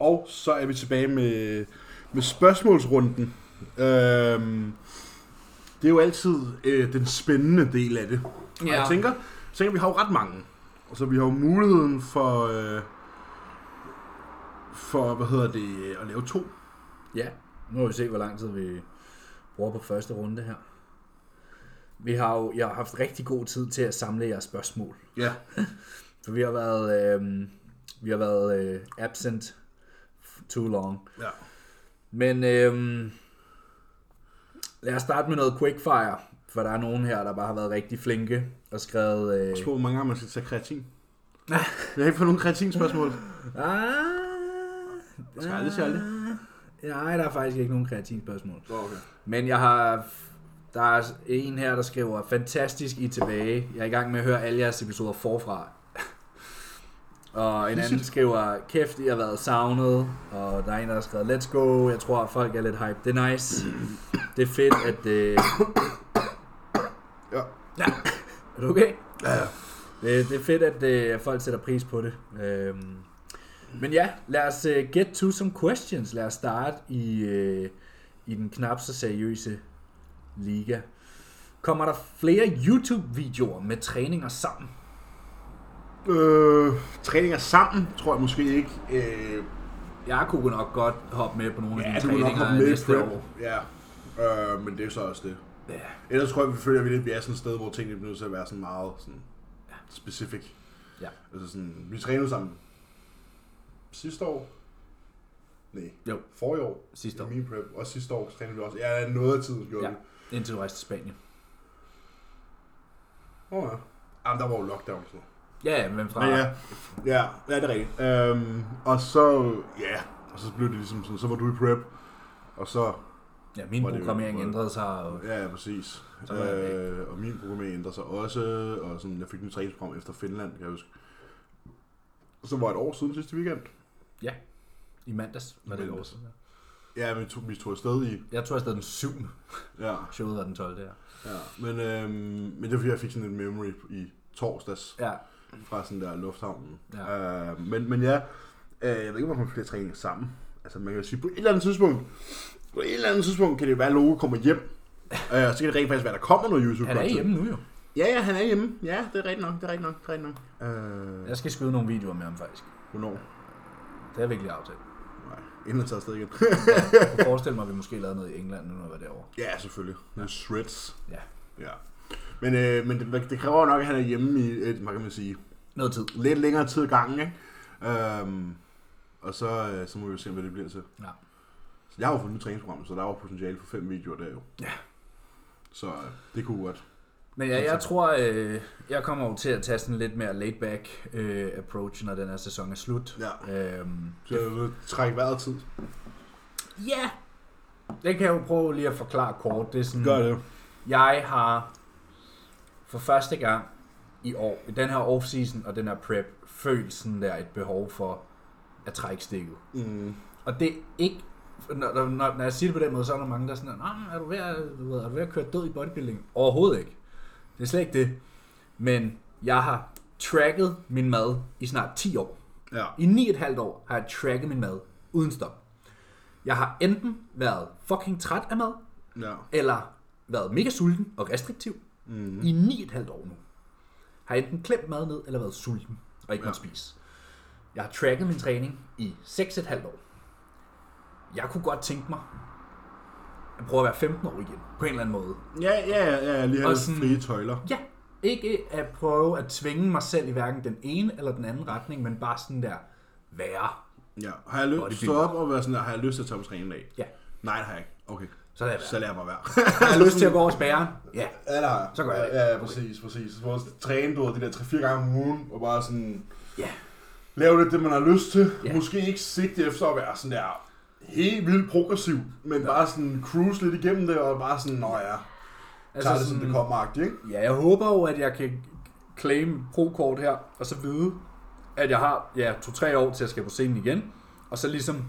Og så er vi tilbage med spørgsmålsrunden. Det er jo altid den spændende del af det. Og ja. Jeg tænker, vi har jo ret mange. Og så vi har jo muligheden for, at lave 2. Ja, nu må vi se, hvor lang tid vi bruger på første runde her. Jeg har haft rigtig god tid til at samle jeres spørgsmål. Ja. For vi har været, absent too long. Ja. Men lad os starte med noget quickfire, for der er nogen her, der bare har været rigtig flinke og skrevet... Jeg spørger, hvor mange gange man skal tage kreatin. Jeg har ikke fået nogen kreatinspørgsmål. Skal jeg aldrig. Nej, der er faktisk ikke nogen kreatinspørgsmål. Okay. Men jeg har... Der er en her, der skriver, fantastisk, I tilbage. Jeg er i gang med at høre alle jeres episoder forfra. Og en anden skriver, kæft, I har været savnet. Og der er en, der har skrevet, let's go. Jeg tror, folk er lidt hype. Det er nice. Det er fedt, at... Ja. Er du okay? Ja. Det er fedt, at folk sætter pris på det. Men ja, lad os get to some questions. Lad os starte i den knap så seriøse liga. Kommer der flere YouTube-videoer med træninger sammen? Træninger sammen, tror jeg måske ikke. Jeg kunne nok godt hoppe med på nogle af de træninger næste år. Ja, men det er så også det. Ja. Ellers tror jeg, vi er sådan et sted, hvor tingene bliver nødt til at være sådan meget sådan specific. Ja. Altså sådan, vi trænede sammen sidste år. Nej, jo. Forrige år. Sidste år. I min prep. Og sidste år trænede vi også. Ja, noget af tiden gjorde vi. Ja, indtil du rejste til Spanien. Ja. Jamen, der var jo lockdown så. Ja, men fra... Ja, det er rigtigt. Og så... Ja, og så blev det ligesom sådan, så var du i prep. Og så... Ja, min programmering ændrede sig. Og... Ja, præcis. Og min programmering ændrede sig også. Og sådan, jeg fik nyt træningsprogram efter Finland, kan jeg huske. Og så var det et år siden sidste weekend. Ja. I mandags var det også. Ja, men vi tog afsted i... Jeg tog afsted den 7. Ja. Showet var den 12. Der. Ja, men det var fordi, jeg fik sådan en memory i torsdags. Ja. Fra sådan der lufthavnen. Ja. Jeg ved ikke, hvorfor man flere træninger sammen. Altså, man kan sige, på et eller andet tidspunkt kan det være, at Loke kommer hjem. Så kan det rent faktisk være, der kommer noget YouTube. Han er hjemme nu jo. Ja, han er hjemme. Ja, det er rigtigt nok. Jeg skal skyde nogle videoer med ham faktisk. Hvornår? Det er virkelig aftalt. Inden jeg tager afsted igen. Jeg kunne forestille mig, at vi måske lavede noget i England, nu når jeg var derovre. Ja, selvfølgelig. Ja. Shreds. Ja. Men det kræver nok, at han er hjemme i et, hvad kan man sige... Noget tid. Lidt længere tid ad gangen, ikke? Og så må vi jo se, hvad det bliver til. Ja. Så jeg har jo fået nyt træningsprogram, så der er jo potentiale for 5 videoer der jo. Ja. Så det kunne godt. Men ja, jeg tror, jeg kommer jo til at tage sådan lidt mere laid-back approach, når den her sæson er slut. Ja. Så jeg vil trække vejret tid. Ja! Det kan jeg jo prøve lige at forklare kort. Det er sådan, gør det. Jeg har for første gang i år, i den her off-season og den her prep, følt sådan der et behov for at trække stikket. Mm. Og det er ikke... Når jeg siger det på den måde, så er der mange, der er sådan, er du ved at køre død i bodybuilding? Overhovedet ikke. Det er slet ikke det. Men jeg har tracket min mad i snart 10 år. Ja. I 9,5 år har jeg tracket min mad uden stop. Jeg har enten været fucking træt af mad, eller været mega sulten og restriktiv. Mm. I 9,5 år nu. Har enten klemt mad ned, eller været sulten og ikke kunne spise. Jeg har tracket min træning i 6,5 år. Jeg kunne godt tænke mig, jeg prøver at være 15 år igen, på en eller anden måde. Ja, lige have sådan, frie tøjler. Ja, ikke at prøve at tvinge mig selv i hverken den ene eller den anden retning, men bare sådan der, være. Ja, har jeg lyst til op og være sådan der, har jeg lyst til at tage på træning i dag? Ja. Nej, det har jeg ikke. Okay, så lader jeg mig være. Har jeg lyst til at gå over spærren? Ja, så gør jeg det. Ja, præcis. Så får jeg træne på de der 3-4 gange om ugen, og bare sådan, lave lidt det, man har lyst til. Ja. Måske ikke sigte efter at være sådan der, helt vildt progressiv, men bare sådan cruise lidt igennem det, og bare sådan, tager det sådan, det kommer-agtigt, ikke? Ja, jeg håber jo, at jeg kan claim pro-kort her, og så vide, at jeg har 2-3 år til at skal på scenen igen, og så ligesom,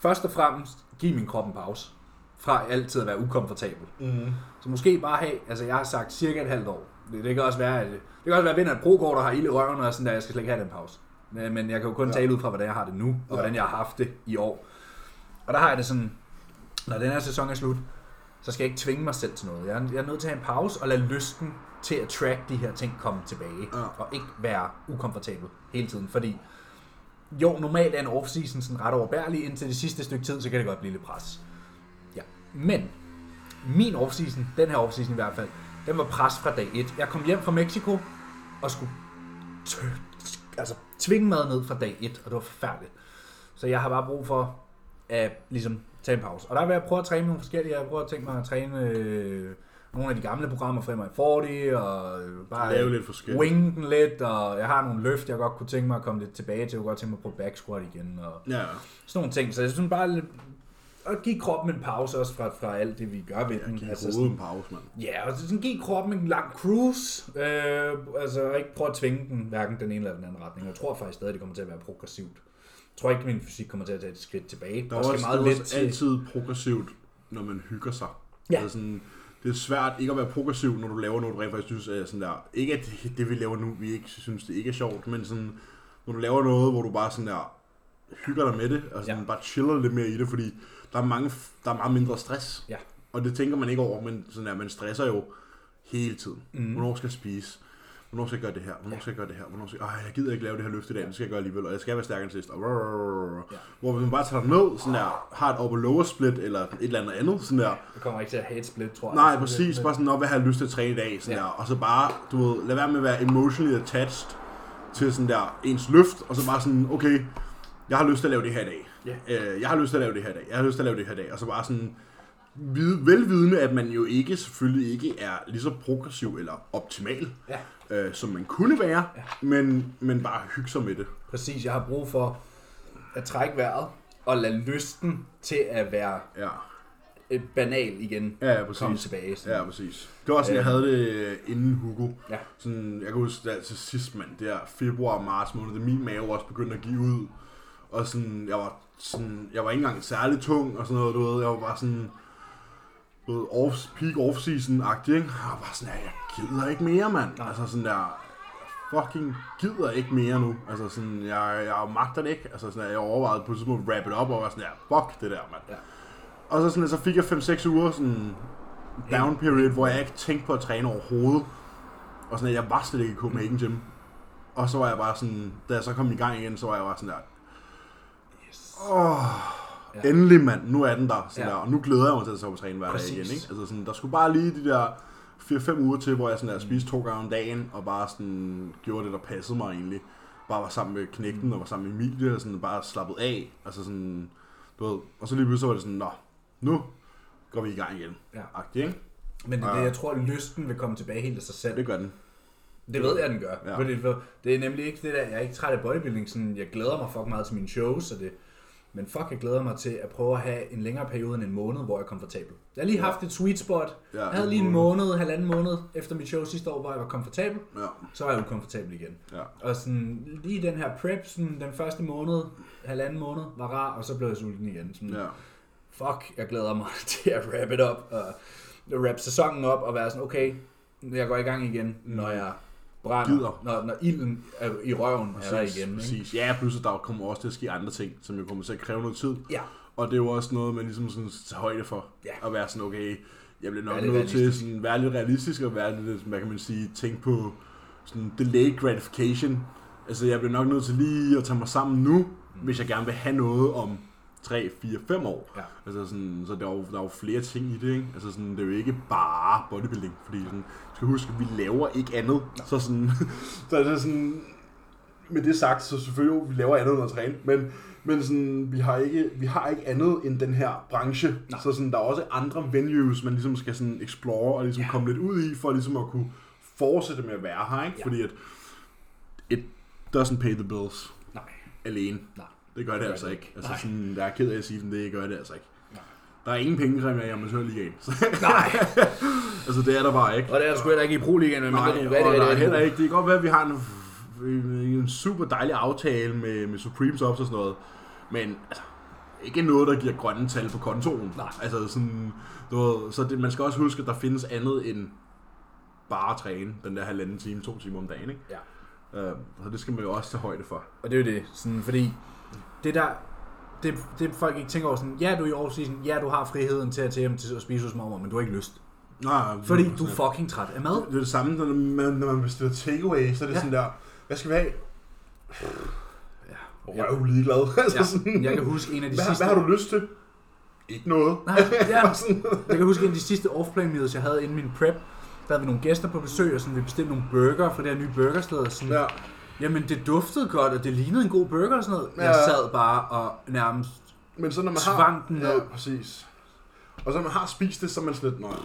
først og fremmest, give min krop en pause, fra altid at være ukomfortabel. Mm. Så måske bare have, jeg har sagt cirka et halvt år, det kan også være, at jeg vinder et pro-kort, og har ild i røven, og sådan der, jeg skal slet ikke have den pause. men jeg kan jo kun tale ud fra, hvordan jeg har det nu, og hvordan jeg har haft det i år. Og der har jeg det sådan, når den her sæson er slut, så skal jeg ikke tvinge mig selv til noget. Jeg er nødt til at have en pause og lade lysten til at track de her ting komme tilbage, og ikke være ukomfortabel hele tiden, fordi jo, normalt er en off-season sådan ret overbærlig, indtil det sidste stykke tid, så kan det godt blive lidt pres. Ja. Men min off-season, den her off-season i hvert fald, den var pres fra dag 1. Jeg kom hjem fra Mexico og skulle tvinge mad ned fra dag 1, og det var forfærdeligt. Så jeg har bare brug for at ligesom tage en pause. Og der vil jeg prøve at træne nogle forskellige. Jeg prøver at tænke mig at træne nogle af de gamle programmer fra mig 40, og bare lave lidt forskelligt. Winge den lidt, og jeg har nogle løft, jeg godt kunne tænke mig at komme lidt tilbage til. Jeg kunne godt tænke mig at prøve back squat igen, og sådan nogle ting. Så jeg synes bare lidt at give kroppen en pause også fra alt det, vi gør ved den. Ja, give hovedet en pause, mand. Ja, og sådan give kroppen en lang cruise, ikke prøve at tvinge den, hverken den ene eller den anden retning. Jeg tror faktisk stadig, det kommer til at være progressivt. Jeg tror ikke, min fysik kommer til at tage et skridt tilbage. Der er også meget lidt altid progressivt, når man hygger sig. Ja. Det er svært ikke at være progressiv, når du laver noget, du rent faktisk synes er sådan der. Ikke at det vi laver nu, vi ikke synes det ikke er sjovt, men sådan, når du laver noget, hvor du bare sådan der hygger dig med det, og sådan bare chiller lidt mere i det, fordi der er meget mindre stress. Ja. Og det tænker man ikke over, men sådan der, man stresser jo hele tiden. Hvornår skal jeg spise? Hvornår skal jeg gøre det her? Hvornår skal jeg gøre det her? Hvornår skal jeg gider ikke lave det her løft i dag, det skal jeg gøre alligevel, og jeg skal være stærkere end sidst. Hvor hvis man bare tager ned, sådan der, har et upper lower split, eller et eller andet sådan der. Det kommer ikke til at hate split, tror jeg. Nej, præcis. Bare sådan, hvad har jeg lyst til at træne i dag, sådan der. Og så bare, du ved, lad være med at være emotionally attached til sådan der, ens løft, og så bare sådan, okay, jeg har lyst til at lave det her i dag. Jeg har lyst til at lave det her i dag. Jeg har lyst til at lave det her i dag. Og så bare sådan, velvidende, at man jo ikke, selvfølgelig ikke er lige så progressiv eller optimal, som man kunne være, men bare hygge sig med det. Præcis, jeg har brug for at trække vejret og lade lysten til at være banal igen komme tilbage. Sådan. Ja, præcis. Det var sådan, jeg havde det inden Hugo. Ja. Sådan, jeg kan huske, altså sidst mand, det er februar-marts måned, det min mave også begyndte at give ud, og sådan, jeg var ikke engang særlig tung og sådan noget, du ved, jeg var bare sådan peak off-season-agtig, ikke? Og bare sådan, jeg gider ikke mere, mand. Altså sådan der, fucking gider ikke mere nu. Altså sådan, jeg magter det ikke. Altså sådan der, jeg overvejede på et tidspunkt at wrap it up, og var sådan der, fuck det der, mand. Ja. Og så sådan der, så fik jeg 5-6 uger sådan down period, hvor jeg ikke tænkte på at træne overhovedet. Og sådan der, jeg var slet ikke i Copenhagen Gym. Og så var jeg bare sådan, da jeg så kom i gang igen, så var jeg bare sådan der, endelig mand, nu er den der, sådan der, og nu glæder jeg mig til at tage på træne hver dag igen, ikke? Altså sådan, der skulle bare lige de der 4-5 uger til, hvor jeg sådan der spiste 2 gange om dagen, og bare sådan gjorde det, der passede mig egentlig. Bare var sammen med knægten, og var sammen med Emilie, og sådan bare slappet af, altså sådan, du ved. Og så lige pludselig var det sådan, nå, nu går vi i gang igen, agtigt, ikke? Men det, jeg tror, lysten vil komme tilbage helt af sig selv. Det gør den. Det ved jeg, den gør. Ja. Det er nemlig ikke det der, jeg er ikke træt af bodybuilding, sådan, jeg glæder mig fucking meget til mine shows, og det. Men fuck, jeg glæder mig til at prøve at have en længere periode end en måned, hvor jeg er komfortabel. Jeg har lige haft et sweet spot. Ja, jeg havde lige en måned, halvanden måned efter mit show sidste år, hvor jeg var komfortabel. Ja. Så var jeg ukomfortabel igen. Ja. Og sådan, lige den her prep, sådan, den første måned, halvanden måned, var rar, og så blev jeg sulten igen. Sådan, fuck, jeg glæder mig til at wrap it up, og wrap sæsonen op, og være sådan, okay, jeg går i gang igen, når jeg brænder, når ilden er i røven er der igen. Præcis. Ja, pludselig der kommer også til at ske andre ting, som jo kommer til at kræve noget tid. Ja. Og det er jo også noget, man ligesom sådan tager højde for. Ja. At være sådan, okay, jeg bliver nok nødt til at være lidt realistisk og være lidt, hvad kan man sige, tænke på sådan delayed gratification. Altså jeg bliver nok nødt til lige at tage mig sammen nu, hvis jeg gerne vil have noget om 3, 4, 5 år. Ja. Altså sådan, så der er jo flere ting i det, ikke? Altså sådan, det er jo ikke bare bodybuilding, fordi sådan, du skal huske, at vi laver ikke andet. Ja. Så sådan, med det sagt, så selvfølgelig vi laver andet end at træne, men sådan, vi har ikke andet end den her branche. Nej. Så sådan, der er også andre venues, man ligesom skal sådan explore og ligesom komme lidt ud i, for ligesom at kunne fortsætte med at være her, ikke? Ja. Fordi at it doesn't pay the bills. Nej. Alene. Nej. Det gør det altså ikke. Altså sådan, der er ked af at sige, det gør det altså ikke. Nej. Der er ingen pengekræmmer i Amatørligaen. Nej. Altså det er der bare ikke. Og det er der sgu heller ikke i Pro-ligaen. Men nej, det er heller ikke. Det kan godt være, at vi har en super dejlig aftale med Supreme Subs og sådan noget. Men altså, ikke noget, der giver grønne tal på kontoen. Nej. Altså sådan, så det, man skal også huske, at der findes andet end bare at træne den der halvanden time, 2 timer om dagen, ikke? Ja. Så det skal man jo også tage højde for. Og det er jo det, sådan, fordi det der, det folk ikke tænker over sådan, ja du er i off-season, ja du har friheden til at tage hjem til at spise hos mormor, men du har ikke lyst. Nej, fordi du er fucking træt af mad. Det er det samme, når man bestiller takeaway, så er det sådan der, hvad skal vi have? Jeg er jo ligeglad. Altså sådan, jeg kan huske en af de sidste... Hvad har du lyst til? Ikke noget. Nej, ja. Jeg kan huske en af de sidste off-play meals, jeg havde inden min prep. Der havde vi nogle gæster på besøg, og sådan, vi bestilte nogle burger fra det her nye burgersted. Og sådan, jamen det duftede godt, og det lignede en god burger og sådan noget. Jeg sad bare og nærmest tvang den ned. Ja, præcis. Og så når man har spist det, så er man sådan lidt, nej.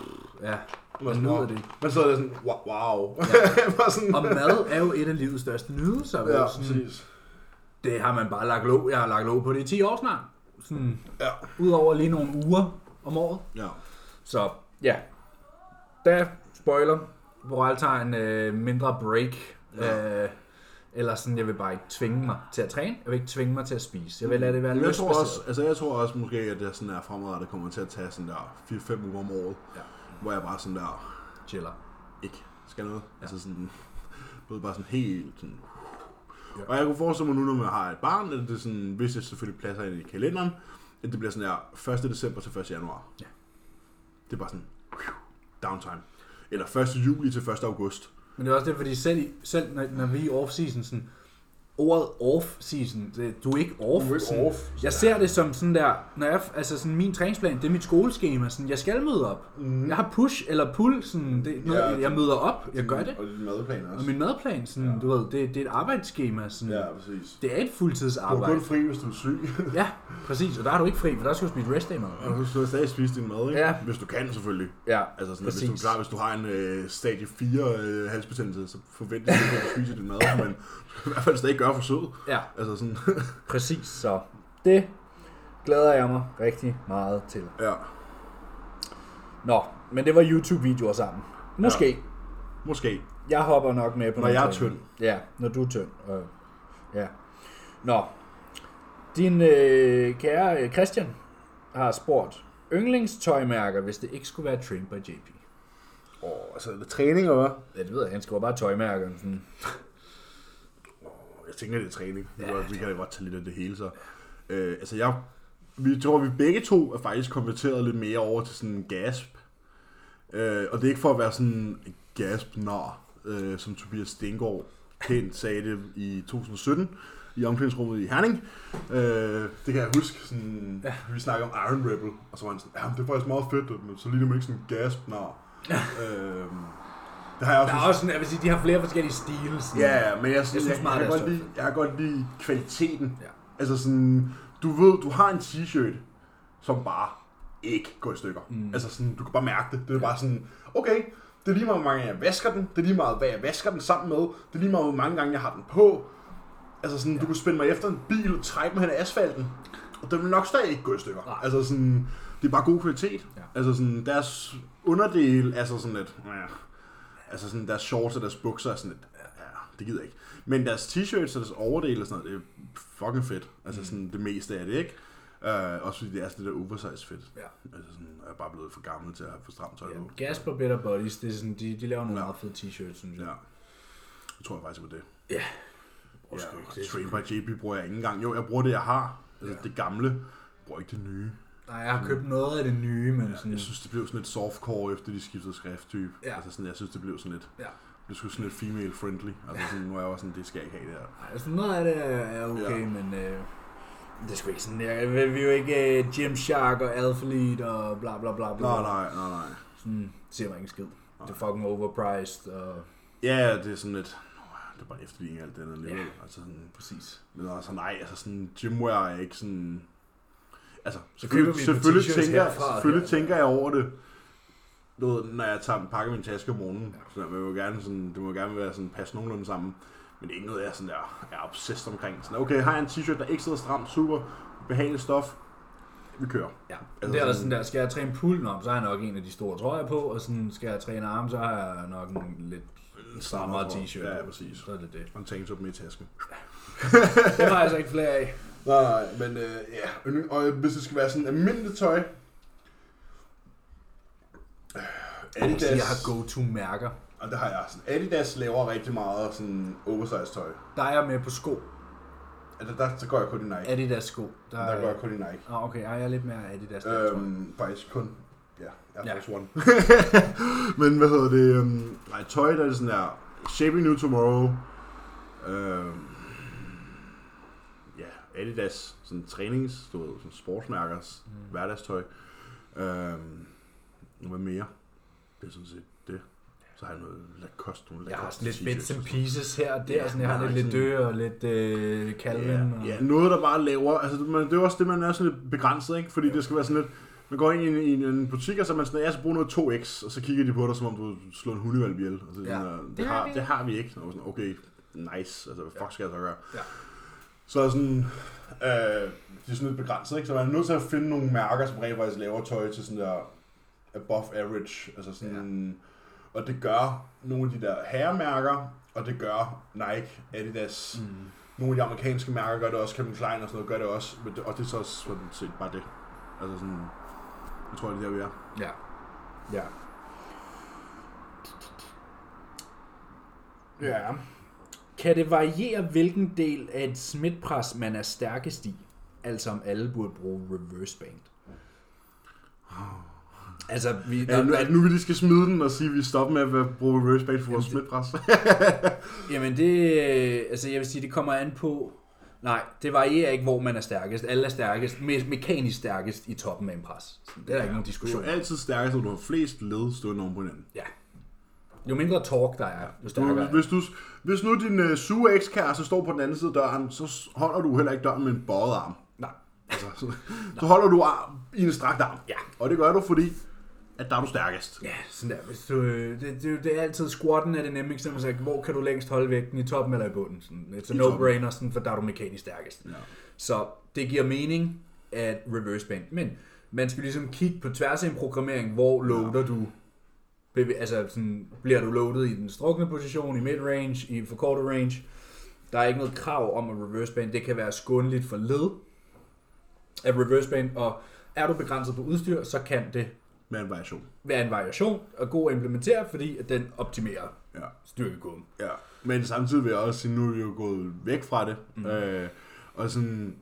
Ja, man nyder det. Men så er det sådan, wow. Ja. Sådan, og mad er jo et af livets største nydelser. Ja, sådan, præcis. Det har man bare lagt låg. Jeg har lagt låg på det i 10 år snart. Sådan, udover lige nogle uger om året. Ja. Så ja. Da, spoiler, hvor jeg tager en mindre break. Ja. Eller sådan, jeg vil bare ikke tvinge mig til at træne. Jeg vil ikke tvinge mig til at spise. Jeg vil lade det være lystbaseret. Jeg tror også måske, at det er sådan der fremadrettet kommer til at tage sådan der 4-5 uger om året. Ja. Hvor jeg bare sådan der... Chiller. Ikke skal noget. Ja. Altså sådan... Både bare sådan helt sådan... Ja. Og jeg kunne forestille mig nu, når man har et barn, at det sådan, hvis jeg selvfølgelig pladser ind i kalenderen, at det bliver sådan der 1. december til 1. januar. Ja. Det er bare sådan... Downtime. Eller 1. juli til 1. august. Men det er også det, fordi selv når vi er i off-season, sådan, ordet off-season, det, du er ikke off. Jeg ser det som sådan der, når jeg, altså sådan min træningsplan, det er mit skoleskema, sådan, jeg skal møde op. Mm. Jeg har push eller pull, sådan, det, noget, jeg møder op, jeg gør det. Og din madplan også. Og min madplan, sådan, du ved, det er et arbejdsskema. Sådan, ja, præcis. Det er et fuldtidsarbejde. Du er kun fri, hvis du er syg. Ja, præcis, og der er du ikke fri, for der skal du spise rest day mad. Og du skal stadig spise din mad, ikke? Ja. Hvis du kan, selvfølgelig. Ja, altså, sådan, hvis du er klar, hvis du har en stadie 4 halsbetændelse, så forventes du ikke at spise din mad, men i hvert fald stadig gøre forsøget. Ja, altså sådan. Præcis, så det glæder jeg mig rigtig meget til. Ja. Nå, men det var YouTube-videoer sammen. Måske. Ja. Måske. Jeg hopper nok med på noget. Når jeg er tynd. Ja, når du er tynd. Ja. Nå, din kære Christian har spurgt yndlingstøjmærker, hvis det ikke skulle være Trend by JP. Altså det træning, eller hvad? Ja, det ved jeg. Han skriver bare tøjmærker. Sådan. Jeg tænker, det er træning. Vi kan da godt tage lidt af det hele, så. Altså, vi tror, vi begge to er faktisk konverteret lidt mere over til sådan en gasp. Og det er ikke for at være sådan en gasp-nar, som Tobias Stengård kendt sagde det i 2017 i omklædningsrummet i Herning. Det kan jeg huske. Sådan, vi snakkede om Iron Rebel, og så var han sådan, ja, det er faktisk meget fedt, men så ligner man ikke sådan en gasp-nar. Der er også sådan, jeg vil sige, de har flere forskellige stile. Ja, men jeg kan godt lide kvaliteten. Ja. Altså sådan, du ved, du har en t-shirt, som bare ikke går i stykker. Mm. Altså sådan, du kan bare mærke det. Det er bare sådan, okay, det er lige meget, hvor mange gange jeg vasker den. Det er lige meget, hvad jeg vasker den sammen med. Det er lige meget, hvor mange gange jeg har den på. Altså sådan, du kan spænde mig efter en bil og trække mig hen ad asfalten. Og den vil nok stadig ikke gå i stykker. Nej. Altså sådan, det er bare god kvalitet. Ja. Altså sådan, deres underdel er så sådan lidt... Altså sådan deres shorts og deres bukser er sådan lidt, det gider jeg ikke. Men deres t-shirts og deres overdel og sådan noget, det er fucking fedt. Altså sådan det meste af det, ikke? Også fordi det er sådan det der oversize fedt. Ja. Altså sådan, jeg er bare blevet for gammel til at få stramt tøj på. Gaspar Better Bodies, det er sådan, de laver nogle meget fede t-shirts, synes jeg. Ja. Jeg tror jeg faktisk på det. Ja. Train by JP bruger jeg ikke engang. Jo, jeg bruger det, jeg har. Altså det gamle. Jeg bruger ikke det nye. Nej, jeg har købt noget af det nye, men sådan... Jeg synes, det blev sådan et softcore, efter de skiftede skrifttype. Ja. Altså sådan, jeg synes, det blev sådan lidt... Ja. Det skulle sådan lidt female-friendly. Altså sådan, nu er jeg også sådan, det skal jeg ikke have det her. Altså noget af det er okay, men... det skulle ikke sådan... Vi er jo ikke Gymshark og Alphalete og bla bla bla bla. Nej. Sådan ser man ikke skid. Nej. Det er fucking overpriced og... Ja, det er sådan lidt... Det er bare efterligning af alt det andet alligevel. Ja, altså sådan, præcis. Men altså nej, altså sådan... Gymwear er ikke sådan... Altså, selvfølgelig tænker jeg over det, når jeg pakker min taske om morgenen. Ja. Så det må gerne være sådan, passe nogenlunde sammen. Men det er ikke noget, jeg er sådan der, jeg er obsessed omkring. Sådan, okay, har jeg en t-shirt, der ikke sidder stramt, super, behageligt stof, vi kører. Ja, altså, det er der sådan der, skal jeg træne pullen om, så har jeg nok en af de store trøjer på, og sådan, skal jeg træne arme, så har jeg nok en lidt strammere t-shirt. Ja, præcis. Så er det det. Og en tanktop med i tasken. Ja. Det har jeg altså ikke flere af. Nej, men ja, og hvis det skal være sådan almindeligt tøj. Adidas. Jeg har go-to mærker. Og det har jeg sådan. Adidas laver rigtig meget sådan oversize tøj. Der er jeg med på sko. Altså, der går jeg kun i Nike. Adidas sko. Der går jeg kun i Nike. Ah, okay, jeg er lidt mere Adidas. Faktisk kun. Ja, jeg er faktisk one. Men hvad hedder det? Nej, tøj, der er sådan der Shaping New Tomorrow. Ja, Adidas sådan trænings, du ved, sådan sportsmærkers, hverdagstøj. Hvad mere? Det er sådan set det. Så har jeg noget Lacoste, nogle Lacoste. Jeg har sådan lidt bits and pieces her og der, ja, sådan jeg har lidt dø og lidt Calvin. Ja, og... ja, noget der bare laver, altså det er også det, man er sådan lidt begrænset, ikke? Fordi det skal være sådan lidt, man går ind i en butik, og så er man sådan, jeg skal bruge noget 2x, og så kigger de på dig, som om du slår en hundevalg ihjel. Altså, ja, det har vi ikke. Og sådan, okay, nice, altså hvad fuck skal jeg så gøre? Ja. Så sådan, det er sådan lidt begrænset, ikke? Så man er nødt til at finde nogle mærker, som rent faktisk laver tøj til sådan der above average, altså sådan... Ja. Og det gør nogle af de der herremærker, og det gør Nike, Adidas, nogle af de amerikanske mærker gør det også, Calvin Klein og sådan noget gør det også, og det er så også sådan set bare det. Altså sådan, jeg tror det er der, vi er. Ja. Ja. Ja. Kan det variere, hvilken del af et smidtpres man er stærkest i? Altså om alle burde bruge reverse band. Altså, nu vi lige skal smide den og sige, at vi stopper med at bruge reverse band for vores smidtpres. Jamen det, altså jeg vil sige, det kommer an på, nej, det varierer ikke, hvor man er stærkest. Alle er stærkest, mekanisk stærkest i toppen af en pres. Så det er der ikke nogen diskussion. Du er altid stærkest, når du har flest led stående oven på hinanden. Ja. Jo mindre torque der er, jo stærkere er. Hvis nu din suge ekskæreste står på den anden side af døren, så holder du heller ikke døren med en bøjet arm. Nej. Altså, så holder du i en strakt arm. Ja. Og det gør du, fordi... at der er du stærkest. Ja, sådan der. Hvis du, det er altid squatten er det nemme eksempel, så hvor kan du længst holde vægten, i toppen eller i bunden? Sådan, it's a no-brainer, sådan, for der er du mekanisk stærkest. Ja. Så det giver mening at reverse band. Men man skal ligesom kigge på tværs af en programmering, hvor loader du, altså sådan, bliver du loadet i den strukne position, i mid-range, i forkortet range. Der er ikke noget krav om at reverse band. Det kan være skånligt for led at reverse band, og er du begrænset på udstyr, så kan det være en variation, og god at implementere, fordi at den optimerer styrkekurven. Ja, men samtidig vil jeg også sige, nu er vi jo gået væk fra det, og sådan,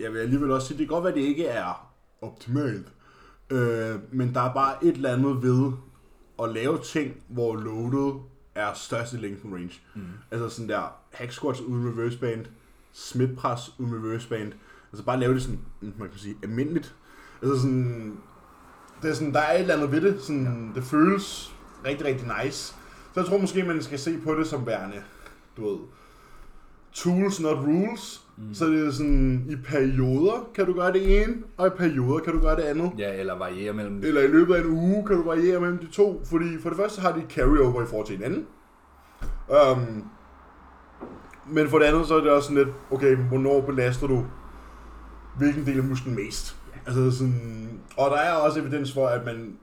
jeg vil alligevel også sige, det kan godt være, det ikke er optimalt, men der er bare et eller andet ved at lave ting, hvor loadet er størst i længden range. Altså sådan der, hack squats uden reverse band, smidtpres uden reverse band, altså bare lave det sådan, man kan sige, almindeligt. Altså sådan... Det er sådan, der er et eller andet ved det, sådan, det føles rigtig, rigtig nice. Så jeg tror måske, man skal se på det som værende, du ved, tools not rules. Så det er sådan, i perioder kan du gøre det ene, og i perioder kan du gøre det andet. Ja, eller variere mellem det. Eller i løbet af en uge kan du variere mellem de to, fordi for det første har de carryover i forhold til hinanden. Men for det andet, så er det også sådan lidt, okay, hvornår belaster du hvilken del af musklen mest? Altså sådan, og der er også evidens for, at man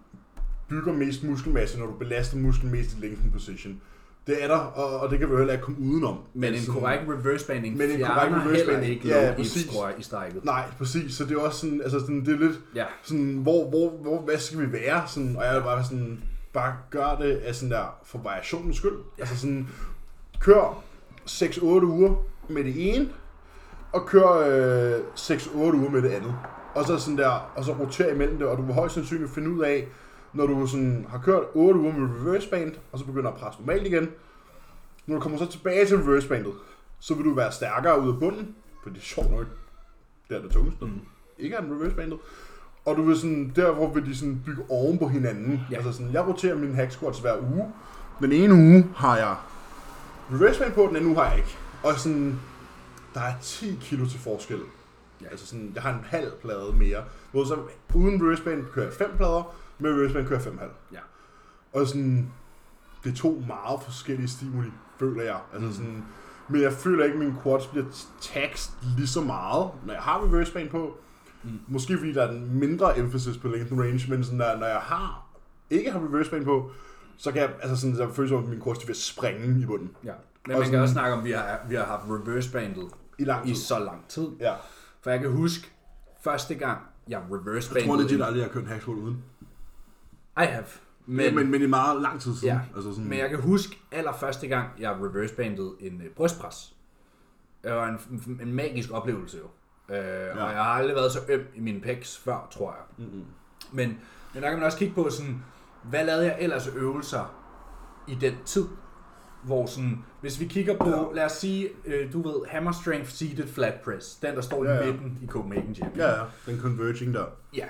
bygger mest muskelmasse, når du belaster musklen mest i lengthen position. Det er der, og det kan vi heller ikke komme udenom. Men en korrekt reverse-banding fjerner heller ikke i strækket. Nej, præcis. Så det er også sådan, altså sådan, det er lidt sådan, hvor hvad skal vi være? Sådan, og jeg er bare sådan, bare gør det af sådan der, for variationens skyld. Ja. Altså sådan, kør 6-8 uger med det ene, og kør 6-8 uger med det andet. Og så sådan der, og så roterer imellem det, og du vil højst sandsynligt finde ud af, når du sådan har kørt 8 uger med reverse band, og så begynder at presse normalt igen. Når du kommer så tilbage til reverse bandet, så vil du være stærkere ude af bunden, for det er sjovt nok, det er det tungeste, ikke er den reverse bandet. Og du vil sådan, derfor vil de sådan bygge oven på hinanden. Ja. Altså sådan, jeg roterer mine hack squats hver uge. Den ene uge har jeg reverse band på, den anden uge har jeg ikke. Og sådan, der er 10 kilo til forskel. Ja. Altså sådan, jeg har en halv plade mere. Hvor så uden reverseband kører jeg 5 plader, med reverseband kører jeg 5,5. Ja. Og sådan, det er to meget forskellige stimuli, føler jeg. Altså sådan, men jeg føler ikke, at mine quads bliver taxed lige så meget, når jeg har reverseband på. Måske fordi der er en mindre emphasis på length range, men sådan, når jeg ikke har reverseband på, så kan jeg, altså sådan, jeg føler som om mine quads vil springe i bunden. Ja. Men og man sådan, kan også snakke om, at vi har haft reversebandet i så lang tid. Ja. For jeg kan huske, første gang, jeg reverse bandede... Jeg tror aldrig, jeg har kørt en hack squat uden. I have. Men i meget lang tid siden. Ja. Altså sådan. Men jeg kan huske allerførste gang, jeg reversebandede en brystpres. Det var en magisk oplevelse jo. Og jeg har aldrig været så øm i mine pecs før, tror jeg. Mm-hmm. Men der kan man også kigge på, sådan, hvad lavede jeg ellers øvelser i den tid? Hvor sådan, hvis vi kigger på, lad os sige, du ved, hammer strength seated flat press. Den, der står i midten i Copenhagen Gym. Ja, den converging der. Ja,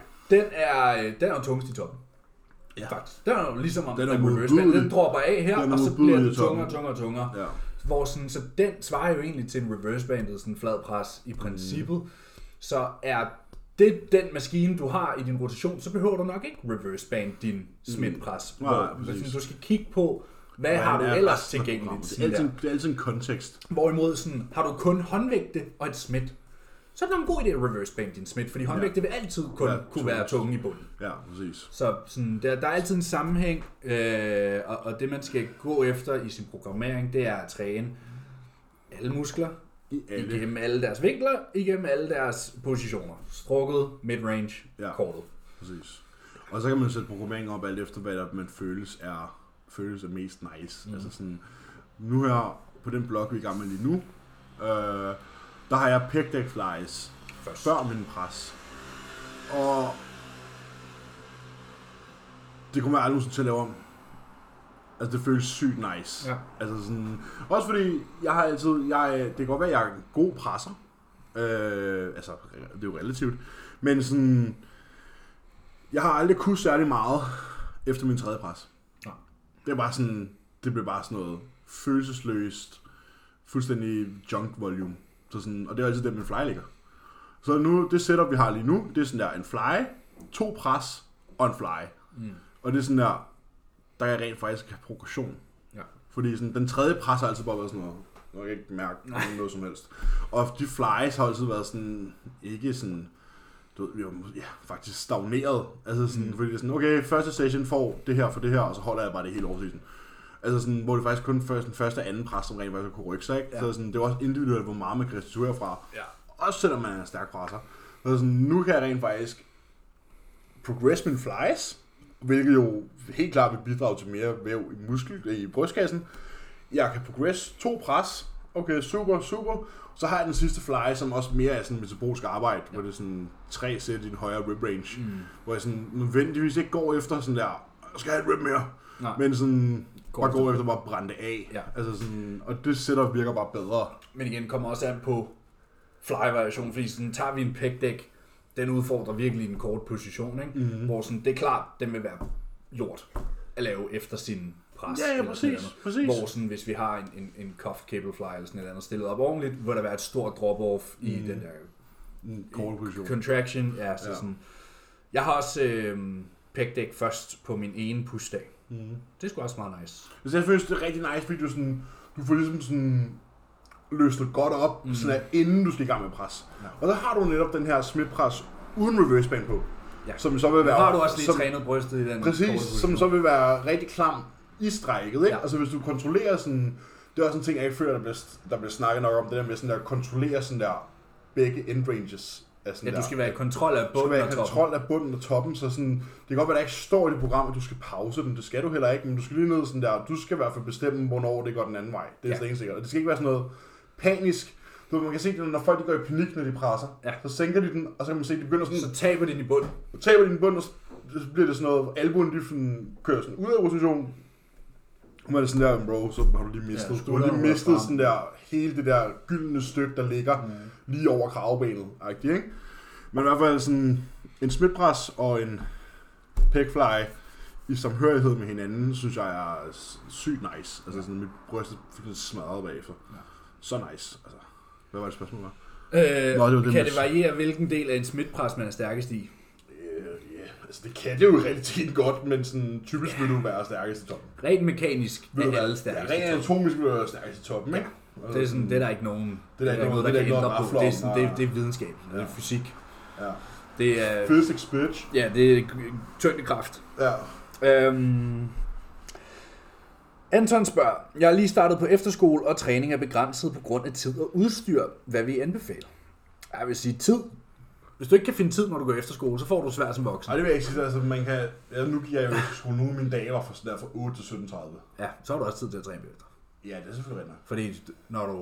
den er tungest i toppen. Ja. Faktisk. Den er ligesom om den reverse, den dropper af her, og så bliver den tungere. Ja. Hvor sådan, så den svarer jo egentlig til en reversebandet sådan flad pres i princippet. Mm. Så er det den maskine, du har i din rotation, så behøver du nok ikke reverseband din smidtpres. Du skal kigge på, hvad har du ellers tilgængeligt? Det er altid en kontekst. Hvorimod sådan, har du kun håndvægte og et smidt, så er det en god idé at reverseband din smidt, fordi håndvægte vil altid kun kunne være tunge i bunden. Ja, præcis. Så sådan, der er altid en sammenhæng, og det man skal gå efter i sin programmering, det er at træne alle muskler, igennem alle deres vinkler, igennem alle deres positioner. Strukket, midrange, kortet. Præcis. Og så kan man sætte programmeringen op alt efter, hvad man føles er mest nice. Mm. Altså sådan, nu her, på den blog, vi er i gang med lige nu, der har jeg pec deck flies før min pres. Og det kommer jeg aldrig til at lave om. Altså det føles sygt nice. Ja. Altså sådan, også fordi jeg har altid, det kan godt være, at jeg er en god presser. Altså, det er jo relativt. Men sådan, jeg har aldrig kunnet særlig meget efter min tredje pres. Det blev bare sådan noget følelsesløst, fuldstændig junk volume. Så sådan, og det er altid det, min fly ligger. Så nu, det setup, vi har lige nu, det er sådan der en fly, 2 pres og en fly. Mm. Og det er sådan der kan jeg rent faktisk have progression. Ja. Fordi sådan, den tredje pres har altid bare været sådan noget, jeg kan ikke mærke noget som helst. Og de flies har altid været sådan, ikke sådan, faktisk stagneret. Altså sådan, fordi det er sådan, okay, første session får det her for det her, og så holder jeg bare det hele oversiden. Altså sådan, hvor det faktisk kun første og anden pres, som rent faktisk kunne rykke sig, ikke? Ja. Så sådan, det er også individuelt, hvor meget man kan restituere fra. Ja. Også selvom man er en stærk presser. Så sådan, nu kan jeg rent faktisk progress min flies, hvilket jo helt klart vil bidrage til mere væv i i brystkassen. Jeg kan progress 2 pres. Okay, super. Så har jeg den sidste fly, som også mere er sådan metabolisk arbejde, hvor det er sådan 3 sæt i en højere rib range, hvor jeg sådan nødvendigvis ikke går efter sådan der, skal jeg have et rib mere? Nej. Men sådan, bare går efter bare brænde af. Ja. Altså sådan, og det setup virker bare bedre. Men igen, kommer også an på fly-variation, fordi sådan tager vi en pec deck, den udfordrer virkelig en kort position, ikke? Mm-hmm. Hvor sådan, det er klart, den vil være gjort at lave efter sin pres. Ja, præcis. Hvor sådan, hvis vi har en cuff cable fly eller sådan et eller andet stillet op ordentligt, hvor der være et stort drop-off i den der contraction. Ja, så sådan. Jeg har også pec deck først på min ene pushdag. Mm. Det er sgu også meget nice. Jeg synes, det er rigtig nice, fordi du, sådan, du får ligesom sådan løsnet godt op, sådan der, inden du skal i gang med pres. Ja. Og der har du netop den her smidtpres uden reverseband på. Ja. Som så vil være, har du også lige trænet brystet i den. Præcis, som så vil være rigtig klam i strækket, ikke? Ja. Altså hvis du kontrollerer sådan, det er også en ting, jeg ikke føler, der bliver snakket nok om, det der med sådan der, kontrollere sådan der begge endranges. Ja, du skal være i kontrol af bunden og toppen. Så sådan, det kan godt være, der ikke står i det program, at du skal pause den. Det skal du heller ikke, men du skal lige ned sådan der, du skal i hvert fald bestemme, hvornår det går den anden vej. Det er slet ikke sikkert. Og det skal ikke være sådan noget panisk. Du, man kan se, når folk går i panik, når de presser, så sænker de den, og så kan man se, at de begynder sådan... Så taber de den i bunden. Og så bliver det sådan noget, albuen de kører sådan ud af rotationen. Nu er det sådan der, bro, så har du lige mistet. Du har lige mistet sådan der, hele det der gyldne stykke, der ligger lige over kravebenet. Ikke? Men i hvert fald sådan en smidtpres og en pecfly i samhørighed med hinanden, synes jeg er sygt nice. Altså sådan, mit bryst fik lidt smadret bagefter. Ja. Så nice. Altså, hvad var det spørgsmål? Kan det variere, hvilken del af en smidtpres man er stærkest i? Altså, det kan det jo i realiteten godt, men sådan, typisk vil du være stærkest i toppen. Rent mekanisk vil alle stærkest i toppen. Rent anatomisk vil du være stærkest i toppen, ikke? Ja. Det er sådan, det er der ikke nogen, der kan ændre på. Det er, sådan, det er videnskab, det er fysik. Ja. Det er... Physics, bitch. Ja, det er tyngdekraft. Ja. Anton spørger, jeg har lige startet på efterskole, og træning er begrænset på grund af tid og udstyr. Hvad vil I anbefale? Jeg vil sige tid. Hvis du ikke kan finde tid, når du går efter skole, så får du svært som voksen. Nej, det vil jeg ikke sige. Altså, man kan, ja, nu giver jeg jo efter skole. Nogle af mine dage var fra 8 til 17.30. Ja, så har du også tid til at træne bagefter. Ja, det er selvfølgelig rigtigt. Fordi når du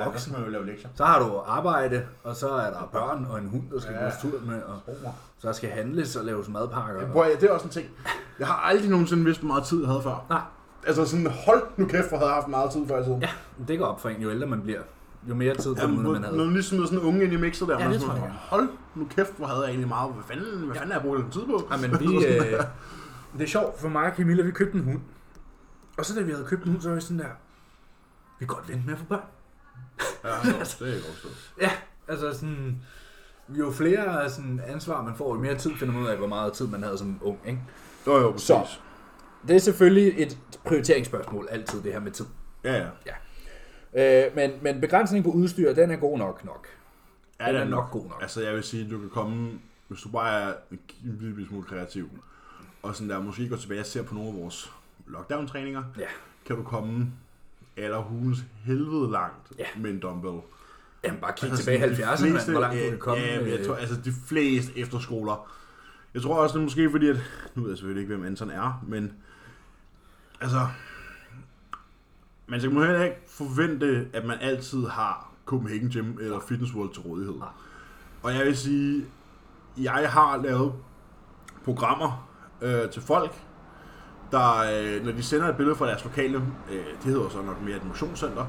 er voksen, man, lave så har du arbejde, og så er der børn og en hund, der skal gå tur med, og så skal handles og laves madpakker. Ja, bror, ja, det er også en ting. Jeg har aldrig nogensinde vidst, hvor meget tid jeg havde før. Nej. Altså sådan, hold nu kæft, hvor havde jeg haft meget tid før i tiden. Ja, det går op for en, jo ældre man bliver. Jo mere tid, ja, man havde. Når man lige smider sådan en unge ind i mixet der, ja, man sådan, hold nu kæft, hvor havde jeg egentlig meget. Hvad fanden har jeg brugt den tid på? Ja, men vi, det er sjovt, for mig og Camilla, vi købte en hund. Og så da vi havde købt en hund, så var vi sådan der, vi kan godt vente med at få børn. Ja, altså, det er godt stået. Ja, altså sådan, jo flere sådan, ansvar man får, jo mere tid finder man ud af, hvor meget tid man havde som ung, ikke? Jo, præcis. Så, det er selvfølgelig et prioriteringsspørgsmål, altid det her med tid. Ja. Men begrænsning på udstyr, den er god nok. Ja, den er nok god nok. Altså jeg vil sige, du kan komme, hvis du bare er en lille smule kreativ, og sådan der måske går tilbage og ser på nogle af vores lockdown-træninger, ja, kan du komme allerhulens helvede langt, ja, med en dumbbell. Jamen bare kig altså, tilbage i 70'erne, fleste, hvor langt du kan komme. Ja, jeg tror, altså de fleste efterskoler. Jeg tror også, det er måske fordi, at nu ved jeg selvfølgelig ikke, hvem Anton er, men altså... Man skal måske heller ikke forvente, at man altid har Copenhagen Gym eller Fitness World til rådighed. Nej. Og jeg vil sige, jeg har lavet programmer til folk, der, når de sender et billede fra deres lokale, det hedder så nok mere et motionscenter,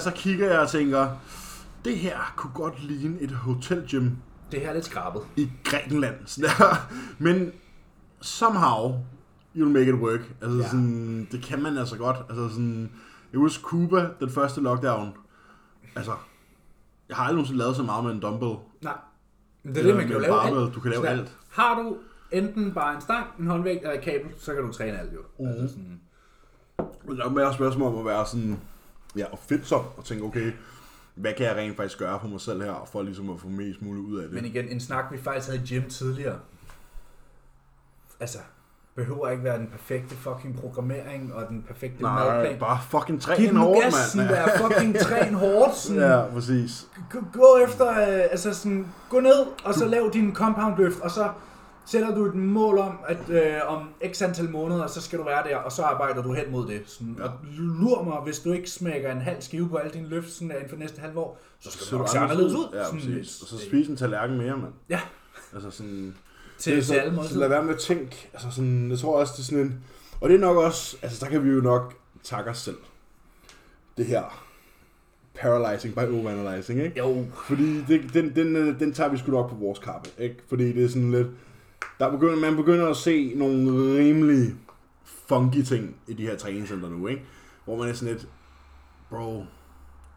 så kigger jeg og tænker, det her kunne godt ligne et hotelgym. Det her er lidt skrabet. I Grækenland. Men somehow... You'll make it work. Altså ja, sådan, det kan man altså godt. Altså sådan, jeg husker Cuba, den første lockdown. Altså, jeg har aldrig nogensinde lavet så meget med en dumbbell. Nej, men det er det, man kan lave alt. Du kan lave alt. Har du enten bare en stang, en håndvægt eller et kabel, så kan du træne alt jo. Altså sådan. Der er mere spørgsmål om at være sådan, ja, og fedt så, og tænke, okay, hvad kan jeg rent faktisk gøre for mig selv her, for ligesom at få mest muligt ud af det. Men igen, en snak, vi faktisk havde i gym tidligere. Altså... behøver ikke være den perfekte fucking programmering og den perfekte madplan. Bare fucking træn hårdt, mand. Sådan der, fucking træn hårdt. Sådan, ja, præcis. Gå efter, altså sådan, gå ned, og så lav din compound løft, og så sætter du et mål om, at om x antal måneder, så skal du være der, og så arbejder du hen mod det. Sådan, ja. Og lur mig, hvis du ikke smækker en halv skive på alle dine løft, sådan inden for næste halve år, så skal du nok se anderledes ud. Ja, sådan, præcis. Og så spise en tallerken mere, mand. Ja. Altså sådan... Så lad være med at tænke, altså sådan, jeg tror også, det er sådan en, og det er nok også, altså der kan vi jo nok takke os selv, det her paralyzing by overanalyzing, ikke? Jo. Fordi den tager vi sgu nok på vores kappe, ikke? Fordi det er sådan lidt, man begynder at se nogle rimelig funky ting i de her træningscenter nu, ikke? Hvor man er sådan lidt, bro,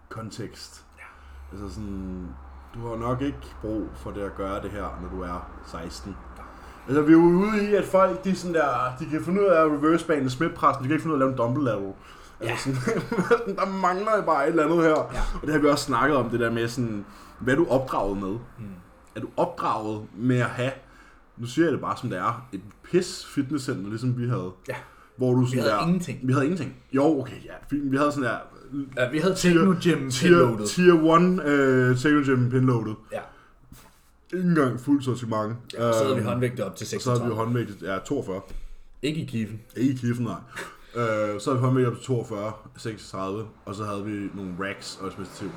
kontekst, ja, altså sådan... Du har nok ikke brug for det at gøre det her, når du er 16. Altså, vi er jo ude i, at folk, de sådan der, de kan finde ud af at reverse-bane og smidtpressen, de kan ikke finde ud af at lave en dumbbell lateral. Altså, ja, sådan, der mangler bare et eller andet her. Ja. Og det har vi også snakket om, det der med sådan, hvad er du opdraget med? Mm. Er du opdraget med at have, nu siger jeg det bare som det er, et pis fitnesscenter, ligesom vi havde. Ja. Hvor du sådan vi havde der, ingenting. Vi havde ingenting. Jo, okay, ja. Vi havde sådan der... Ja, vi havde Tekno Gym pinloadet. Tier 1 Tekno Gym pinloadet. Ja. Ingen gang fuldt sortiment. Ja, så havde vi håndvægtet op til 36. Så havde vi håndvægtet, ja, 42. Ikke i kiffen. Ikke i kiffen, nej. Så havde vi håndvægtet op til 42, 36, og så havde vi nogle racks og et specifikt.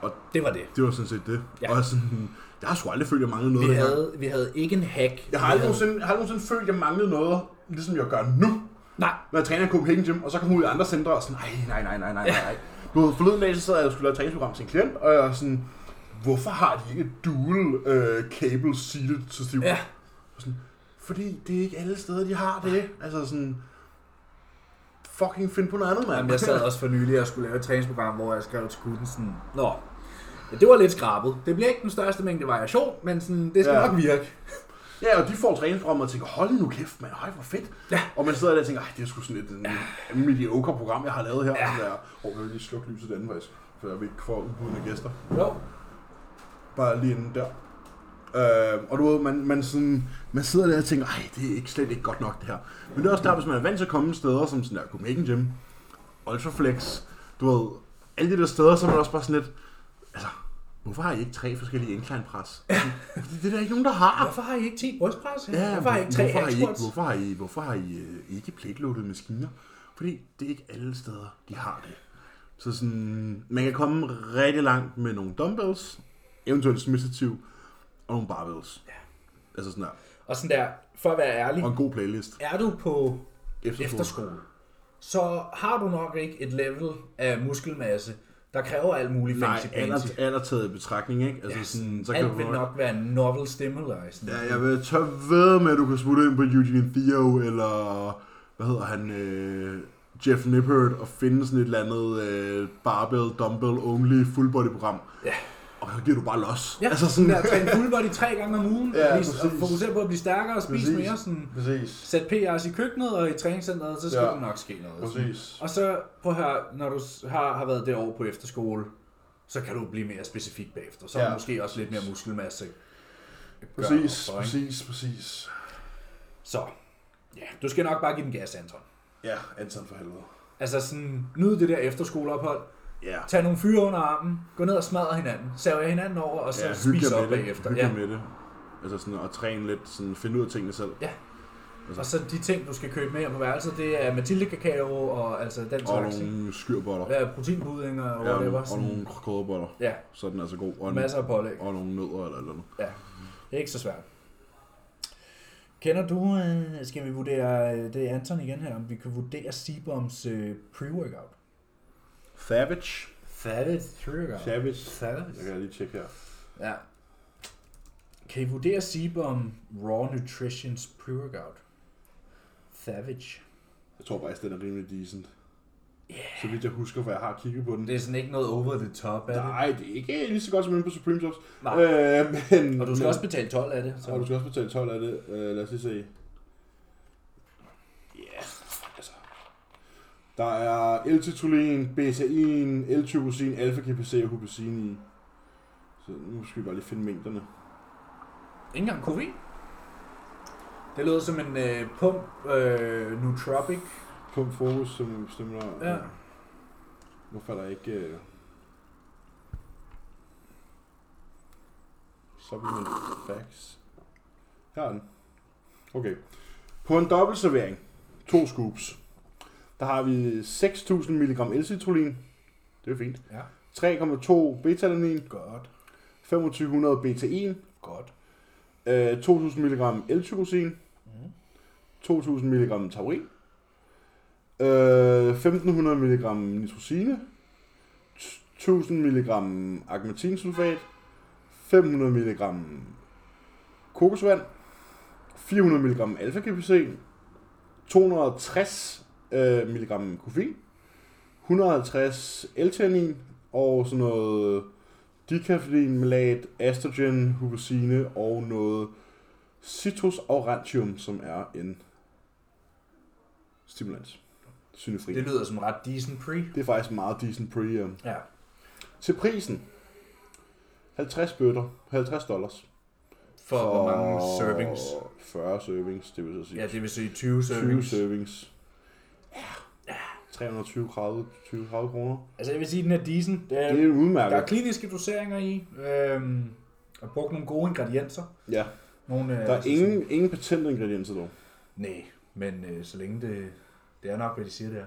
Og det var det. Det var sådan set det. Ja. Og sådan, jeg har sgu aldrig følt, jeg manglede noget. Vi havde ikke en hack. Jeg har aldrig følt, jeg manglede noget, ligesom jeg gør nu. Nej. Når jeg træner i Copenhagen Gym, og så kommer ud i andre centre og sådan, nej. Du forleden dag, så sad jeg og skulle lave et træningsprogram til en klient, og jeg sådan, hvorfor har de ikke et dual cable seated system? Ja. Sådan, fordi det er ikke alle steder, de har det. Altså sådan, fucking find på noget andet, mand. Jamen, jeg sad også for nylig og skulle lave et træningsprogram, hvor jeg skrev til kunden sådan, nå, ja, det var lidt skrabet. Det bliver ikke den største mængde variation, men sådan, det skal nok virke. Ja, og de får træningsprogrammet og tænker, hold nu kæft, mand, hej, hvor fedt. Ja. Og man sidder der og tænker, det er sgu sådan et mediocre program, jeg har lavet her. Ja. Og jeg vil lige slukke lyset den vej, for jeg vil ikke få ubudne gæster. Jo. Bare lige inden der. Og du ved, man sidder der og tænker, det er slet ikke godt nok det her. Men det er også der, hvis man er vant til at komme steder, som sådan der Copenhagen Gym, Ultraflex, du ved, alle de der steder, så er man også bare sådan lidt, altså, Hvorfor har I ikke 3 forskellige incline-pres? Ja. Det er der ikke nogen, der har. Hvorfor har I ikke 10 brystpres? Ja, hvorfor har I ikke 3 airsports? Hvorfor har I ikke plate-loaded maskiner? Fordi det er ikke alle steder, de har det. Så sådan, man kan komme rigtig langt med nogle dumbbells, eventuelt smidstativ, og nogle barbells. Ja. Altså sådan der. Og sådan der, for at være ærlig. Og en god playlist. Er du på efterskole, så har du nok ikke et level af muskelmasse, der kræver alt muligt fancy-pancy. Nej, alder taget i betragtning, ikke? Altså, yes. Sådan, så alt kan vil nok være novel stimuli. Ja, jeg vil tør ved med, at du kan smutte ind på Eugene Thio, eller hvad hedder han, Jeff Nippard, og finde sådan et eller andet barbell, dumbbell, only, full body program. Ja. Og så giver du bare los. Ja, altså sådan at træne full body 3 gange om ugen, ja, og fokusere på at blive stærkere og spise mere. Sådan, sæt PRs i køkkenet og i træningscenteret, så skal det nok ske noget. Præcis. Og så prøv her, når du har været det år på efterskole, så kan du blive mere specifik bagefter. Så ja, måske også lidt mere muskelmasse. Præcis. Så, ja, du skal nok bare give den gas, Anton. Ja, Anton for helvede. Altså sådan, nyd det der efterskoleophold. Yeah. Tag nogle fyre under armen, gå ned og smadre hinanden, server hinanden over, og så spise op bagefter. Hygge med det. Altså sådan, og træne lidt, sådan, finde ud af tingene selv. Ja. Altså. Og så de ting, du skal købe med her på værelset, det er Mathilde-kakao og altså den slags. Og nogle skyrboller. Ja, proteinpuddinger og whatever. Ja, og nogle krødderboller. Ja. Så er den altså god. Og masser af pålæg. Og nogle nødder eller andet. Ja. Det er ikke så svært. Kender du, skal vi vurdere, det er Anton igen her, om vi kan vurdere Seaboms pre-workout? Savage. Jeg kan lige tjekke her. Ja. Kan I vurdere Sebum Raw Nutrition's pre-workout? Savage. Jeg tror faktisk, den er rimelig decent. Yeah. Så vidt jeg husker, for jeg har kigget på den. Det er sådan ikke noget over the top, er det? Nej, det er ikke lige så godt som inde på Supreme Jobs. Men, og du skal også betale 12 af det. Så. Og du skal også betale 12 af det. Lad os lige se. Der er L-titulin, BCAin, L-tyrosin, alfa-GPC og huperzin i. Så nu skal vi bare lige finde mængderne. Ingen gang koffein? Det lød som en pump nootropic. Pump fokus, som stemmer. Ja. Hvorfor der ikke... Supplement facts. Her er den. Okay. På en dobbeltservering. 2 scoops. Der har vi 6.000 mg L-citrullin. Det er jo fint. Ja. 3,2 beta-alanin. Godt. 2500 betaen. Godt. 2.000 mg L-tyrosin. 2.000 mg taurin. 1.500 mg nitrosine. 1.000 mg agmatinsulfat. 500 mg kokosvand. 400 mg alfa-GPC. 260 milligram koffein, 150 L-theanin og sådan noget dikafein, melat, astrogen, huperzine og noget citrus aurantium, som er en stimulans. Synefri. Det lyder som ret decent pre. Det er faktisk meget decent pre. Ja. Til prisen $50. For hvor mange servings? 40 servings, det vil så sige. Ja, det vil sige 20 servings. Ja. 320 kroner. Altså jeg vil sige, at den er decent. Det er udmærket. Der er kliniske doseringer i. Og brugt nogle gode ingredienser. Ja. Nogle, der er altså ingen patentingredienser dog. Nej, men så længe det er nok, hvad de siger der.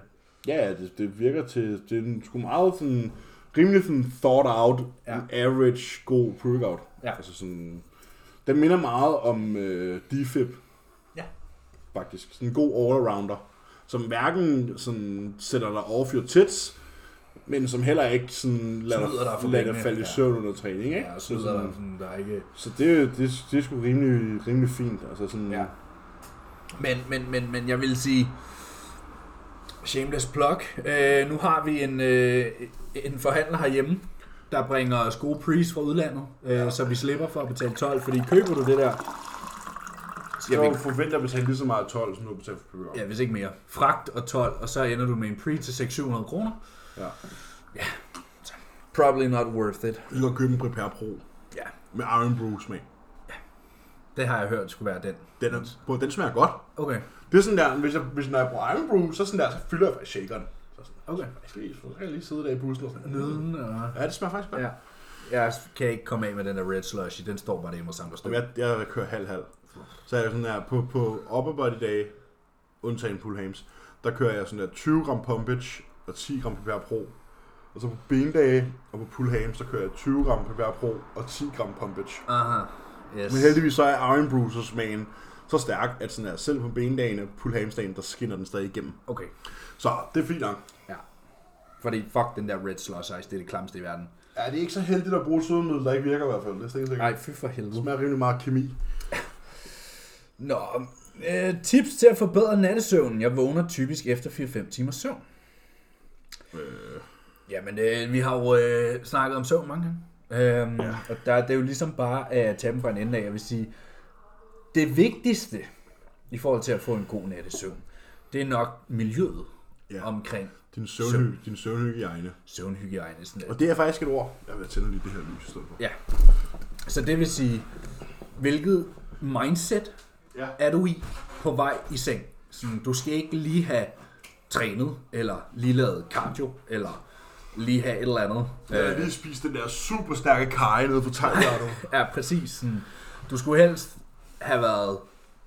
Ja, det virker til. Det er en sgu meget sådan, rimelig sådan thought out, average god pre-workout. Ja. Altså sådan, den minder meget om DFIB. Ja. Faktisk. Sådan en god all-arounder, som hverken sådan sætter dig off your tits, men som heller ikke sådan lader dig falde i søvn under træning, ikke? Ja, så sådan, der er ikke. Så det er sgu rimelig fint, altså sådan. Ja. Men jeg vil sige shameless plug. Nu har vi en forhandler herhjemme, der bringer os gode pris fra udlandet, så vi slipper for at betale 12, fordi køber du det der, jeg forventer at betale lige så meget 12, som du betaler for pre-workout. Ja, hvis ikke mere. Fragt og 12, og så ender du med en pre til 600-700 kroner. Ja. Ja. Probably not worth it. Eller købe en Prepare Pro. Ja. Med Iron Brew smag. Ja. Det har jeg hørt skulle være den. Den smager godt. Okay. Det er sådan der, når jeg bruger Iron Brew, så sådan der, så fylder jeg faktisk shakeren. Så sådan, okay. Så kan jeg lige sidde der i bussen og sådan. Nøden og... Ja, det smager faktisk godt. Ja. Jeg kan ikke komme af med den der red slush. Den står bare derhjemme og samler støv. Jeg kører halv-halv. Så er jeg sådan her, på upper body day, undtagen pull hams, der kører jeg sådan der 20 gram pumpage og 10 gram PPR Pro. Og så på bendage og på pull hams, der kører jeg 20 gram PPR Pro og 10 gram pumpage. Aha, yes. Men heldigvis så er Iron Brew så smagen så stærk, at sådan her, selv på bendagene og pull hamsdagen, der skinner den stadig igennem. Okay. Så det er fint nok. Ja. Fordi fuck den der red slush ice, det er det klamste i verden. Ja, det er ikke så heldigt at bruge et sødemiddel, der ikke virker i hvert fald. Det er nej, fy for helvede. Det smager rimelig meget kemi. Nå, tips til at forbedre nattesøvnen. Jeg vågner typisk efter 4-5 timers søvn. Jamen, vi har jo snakket om søvn mange gange. Ja. Og det er jo ligesom bare at tage dem fra en ende af. Jeg vil sige, det vigtigste i forhold til at få en god nattesøvn, det er nok miljøet omkring. Din søvnhygiejne. Søvnhygiejne. Sådan og det er faktisk et ord. Jeg vil tænde lige det her lys i stedet for. Ja. Så det vil sige, hvilket mindset er du i på vej i seng? Sådan, du skal ikke lige have trænet, eller lige lavet cardio, eller lige have et eller andet. Ja, lige spise den der super stærke karry nede på Thailand. Ja, præcis. Sådan, du skulle helst have været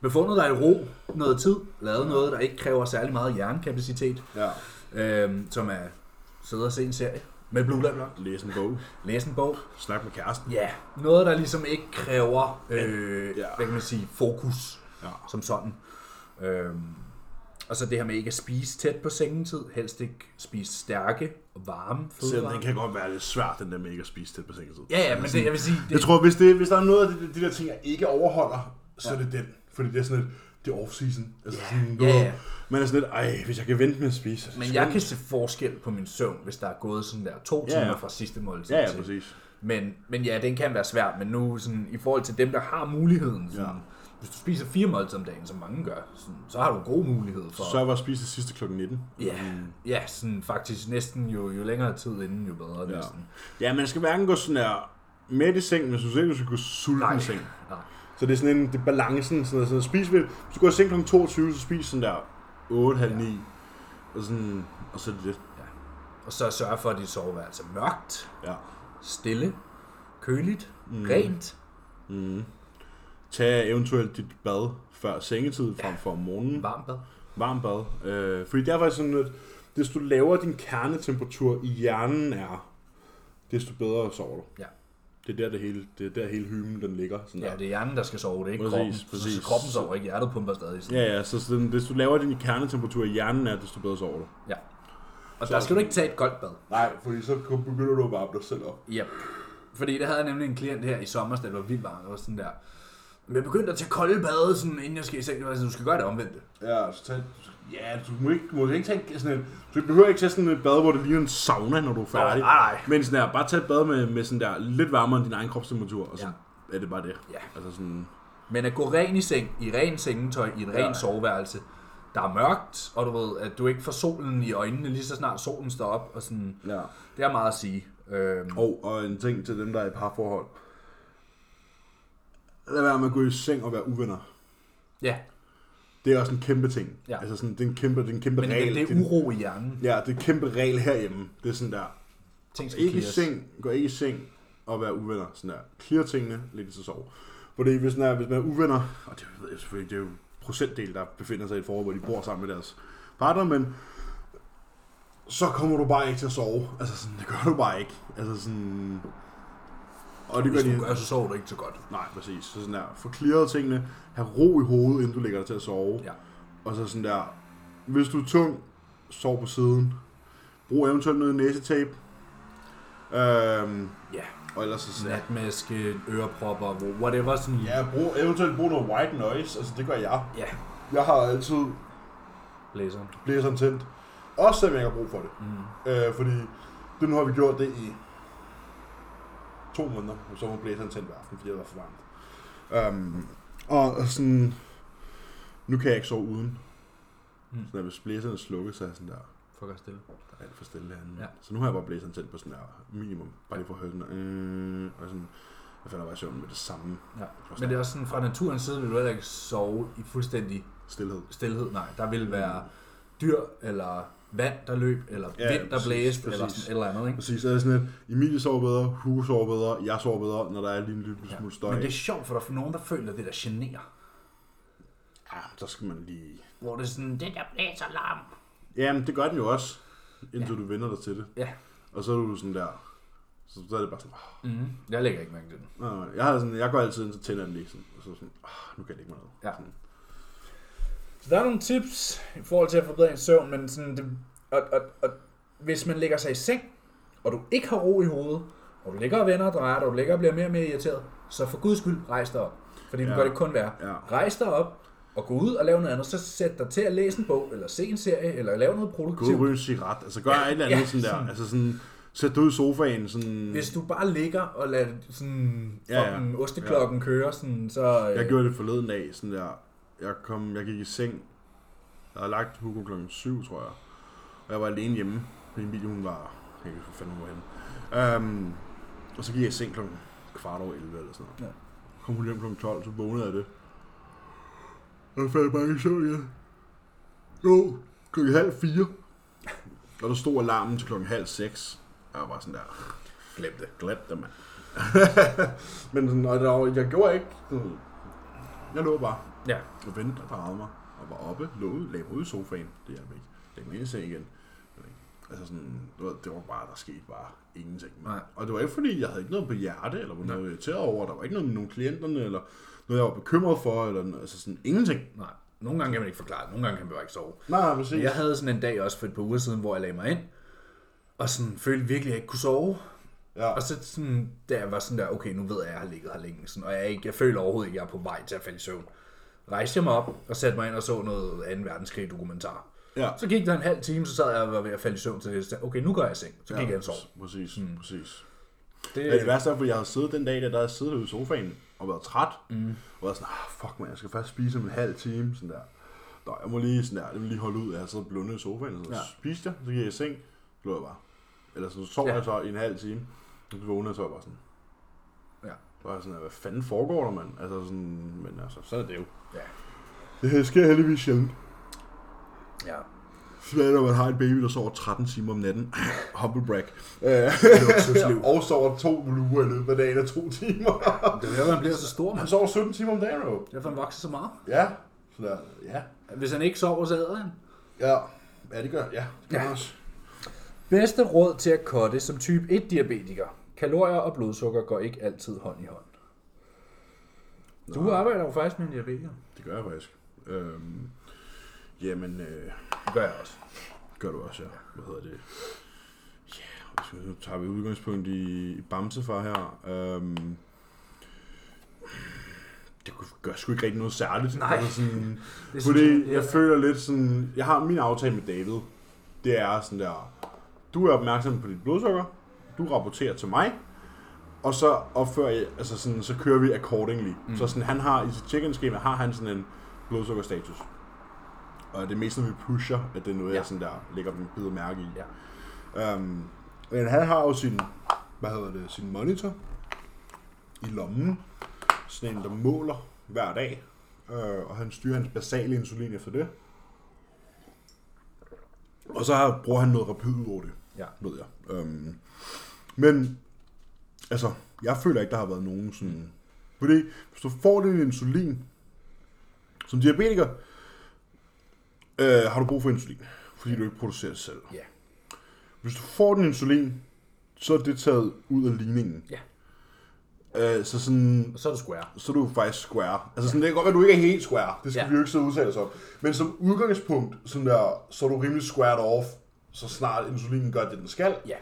befundet dig i ro noget tid, lavet noget, der ikke kræver særlig meget hjernekapacitet. Ja. Som er sidde og se en serie med Blue Light Block. Læse en bog. Snak med kæresten. Ja, noget der ligesom ikke kræver hvad kan man sige, fokus som sådan. Og så det her med ikke at spise tæt på sengetid, helst ikke spise stærke og varme fødevarer. Selvom det kan godt være lidt svært, den der med ikke at spise tæt på sengetid. Ja, men det, jeg vil sige... Det... Jeg tror, hvis der er noget af de der ting, jeg ikke overholder, så er det den. Fordi det er sådan et... Det er off-season. Altså man er sådan lidt, hvis jeg kan vente med at spise. Men jeg kan se forskel på min søvn, hvis der er gået sådan der 2 timer fra sidste måltid til. Ja, præcis. Men ja, den kan være svært, men nu sådan, i forhold til dem, der har muligheden. Sådan, hvis du spiser 4 måltider om dagen, som mange gør, sådan, så har du god mulighed for... Så var at spise det sidste kl. 19. Ja, sådan faktisk næsten jo længere tid inden, jo bedre næsten. Ja, man skal hverken gå sådan der med i sengen, men synes ikke, du skal gå sulten i sengen. Nej. Så det er sådan en, det er balancen, sådan spis ved, hvis du går i seng kl. 22, så spis sådan der 8:30, og sådan, og så er det det. Ja. Og så sørg for, at dit soveværelse er mørkt, stille, køligt, rent. Mm. Tag eventuelt dit bad før sengetid, frem for om morgenen. Varmt bad. Fordi det er faktisk sådan, at desto lavere din kernetemperatur i hjernen er, desto bedre sover du. Ja. Det er der hele hymen, den ligger. Sådan det er hjernen, der skal sove, det er ikke kroppen. Så kroppen sover ikke, hjertet pumper stadig. Sådan. Ja, så hvis du laver din kernetemperatur i hjernen, er det, desto bedre sover du. Ja. Og så der skal du ikke tage et koldt bad. Nej, fordi så begynder du at varme dig selv op. Ja. Fordi der havde jeg nemlig en klient her i sommer, der var vildt varmt, og sådan der. Men jeg begyndte at tage kolde bade, sådan, inden jeg skal i seng. Du skal gøre det omvendt. Ja, så tage... Ja, du må ikke tage sådan et... Du behøver ikke tage sådan et bad, hvor det ligner en sauna, når du er færdig. Nej. Men sådan der, bare tage et bad med sådan der lidt varmere end din egen kropstemperatur, og så er det bare det. Ja. Altså sådan... Men at gå ren i seng, i ren sengetøj, i en ren soveværelse, der er mørkt, og du ved, at du ikke får solen i øjnene, lige så snart solen står op, og sådan... Ja. Det er meget at sige. Og en ting til dem, der er i parforhold. Lad være med at gå i seng og være uvenner. Ja. Det er også en kæmpe ting. Ja. Altså sådan, det er en kæmpe regel. Men det er uro i hjernen. Ja, det er en kæmpe regel herhjemme. Det er sådan der, gå ikke i seng og være uvenner. Sådan der, clear tingene, læg til sove. Fordi hvis man er uvenner, og det ved jeg selvfølgelig, det er jo procentdel, der befinder sig i et forhold, hvor de bor sammen med deres partner, men så kommer du bare ikke til at sove. Altså sådan, det gør du bare ikke. Altså sådan... Og det gør, så sover du ikke så godt. Nej, præcis. Så sådan der, få clearet tingene, have ro i hovedet, inden du ligger dig til at sove. Ja. Og så sådan der, hvis du er tung, sov på siden. Brug eventuelt noget næsetape. Og ellers så sådan natmaske, ørepropper, whatever. Sådan. Ja, eventuelt brug noget white noise, altså det gør jeg. Ja. Jeg har altid blæseren tændt. Også selvom jeg ikke har brug for det. Mm. Fordi det nu har vi gjort det i 2 måneder, og så må blæseren tændt hver aften, fordi det var for varmt. Og sådan... Nu kan jeg ikke sove uden. Så hvis blæseren slukkes, så er sådan der... Fuck, er stille. Der er alt for stille herinde. Ja. Så nu har jeg bare blæseren tændt på sådan der minimum. Bare lige for at høre den og sådan... Jeg falder bare i søvn med det samme. Ja. Men det er også sådan, fra naturens side vil du heller ikke sove i fuldstændig... Stilhed. Nej, der vil være dyr eller vand, der løb, eller vind, der blæste, eller sådan et eller andet, ikke? Præcis, så er det sådan lidt, Emilie sover bedre, Hugo sover bedre, jeg sover bedre, når der er lige en lille smule støj. Men det er sjovt, for der er nogen, der føler det, der generer. Ja, der skal man lige... Hvor det er sådan, det der blæser larm. Jamen, det gør den jo også, indtil du vender dig til det. Ja. Og så er du sådan der... Så er det bare sådan... Jeg lægger ikke mærke til den. Nej, jeg går altid ind til tænderen lige sådan, og så sådan, nu kan jeg ikke noget. Ja. Sådan. Så der er nogle tips i forhold til at forbedre ens søvn, men sådan det, og hvis man lægger sig i seng, og du ikke har ro i hovedet, og du ligger og vender og drejer, og du ligger og bliver mere og mere irriteret, så for guds skyld, rejs dig op. Fordi du gør det kun værre. Ja. Rejs dig op, og gå ud og lave noget andet, så sæt dig til at læse en bog, eller se en serie, eller lave noget produktivt. Gå og ryge en cigaret, altså gør et eller andet sådan der, altså sådan... Sæt dig ud i sofaen, sådan... Hvis du bare ligger og lader sådan... osteklokken køre, sådan, så... Jeg gjorde det forleden dag, sådan der... Jeg gik i seng. Jeg havde lagt Hugo kl. 7, tror jeg. Og jeg var alene hjemme. Emilie, hun var... Jeg kan ikke fandme, hvor henne. Og så gik jeg i seng kl. kvart over 11, eller sådan noget. Ja. Kom hun hjem kl. 12, så vågnede jeg det. Og jeg faldt bare i søvn igen. Jo, kl. 3:30. Og der stod alarmen til kl. 5:30. Jeg var bare sådan der, glem det, mand. Men sådan, og jeg gjorde ikke. Jeg lå bare og ventede og drejede mig, og var oppe, lagde mig ude i sofaen, det hjalp ikke. Jeg kom ind i seng igen. Altså sådan, det var bare, der skete bare ingenting. Nej. Og det var ikke fordi, jeg havde ikke noget på hjerte, eller var noget irriteret over, der var ikke noget med nogle klienterne, eller noget, jeg var bekymret for, eller altså sådan ingenting. Nej, nogle gange kan man ikke forklare det, nogle gange kan man bare ikke sove. Nej, præcis. Jeg havde sådan en dag også for et par uger siden, hvor jeg lagde mig ind, og sådan følte virkelig, at jeg ikke kunne sove. Ja. Og så sådan, der var sådan der, okay, nu ved jeg, at jeg har ligget her længe. Sådan, og jeg føler overhovedet ikke, at jeg er på vej til at falde i søvn. Rejste jeg mig op og satte mig ind og så noget 2. verdenskrig dokumentar. Ja. Så gik der en halv time, så sad jeg og var ved at falde i søvn til det. Så okay, nu går jeg i seng. Så gik jeg og sov. Præcis, præcis. Det er det værste, fordi jeg havde siddet den dag, der jeg siddet ude i sofaen og været træt. Og var sådan, fuck man, jeg skal først spise om en halv time. Sådan der. Nå, jeg må lige, sådan der, jeg må lige holde ud. Jeg havde siddet blundet i sofaen, og så spiste jeg, så gik jeg i seng, så lå jeg bare. Eller så sov jeg så i en halv time, og så vågnede jeg så bare sådan. Ja. Så var jeg sådan, hvad fanden foregår der, mand? Altså sådan, men altså, sådan er det jo. Ja. Det sker heldigvis sjældent. Ja. Slet når man har en baby, der sover 13 timer om natten. Humble brag. Og sover 2 uger i løbet af dagen af 2 timer. Det er derfor, han bliver så stor, man. Han sover 17 timer om dagen, jo. Derfor han vokser så meget. Ja. Så der, hvis han ikke sover, så æder han. Ja. Ja, det gør han. Ja, det gør han også. Bedste råd til at cutte som type 1-diabetiker. Kalorier og blodsukker går ikke altid hånd i hånd. Du arbejder jo faktisk med en diabetiker. Det gør jeg faktisk. Det gør jeg også. Gør du også, ja. Hvad hedder det? Ja, så tager vi udgangspunkt i Bamsefar her. Det gør sgu ikke rigtig noget særligt. Nej. Sådan, fordi jeg føler lidt sådan... Jeg har min aftale med David. Det er sådan der... Du er opmærksom på dit blodsukker, du rapporterer til mig, og så opfører jeg, altså sådan, så kører vi accordingly. Så sådan, han har i sit check-in-skema, har han sådan en blodsukkerstatus. Og det er mest, når vi pusher, at det er noget, jeg sådan der lægger min bid mærke i. Ja. Men han har jo sin, sin monitor i lommen, sådan en, der måler hver dag, og han styrer hans basale insulin efter det. Og så bruger han noget rapid over det, ved jeg. Men, altså, jeg føler ikke, der har været nogen sådan... Fordi, hvis du får din insulin, som diabetiker, har du brug for insulin, fordi du ikke producerer det selv. Yeah. Hvis du får din insulin, så er det taget ud af ligningen. Yeah. Så sådan... Og så er du square. Så er du faktisk square. Altså sådan, det kan godt være, at du ikke er helt square. Det skal vi jo ikke sidde og udtale os om. Men som udgangspunkt, sådan der, så er du rimelig squared off, så snart insulinen gør det, den skal. Ja.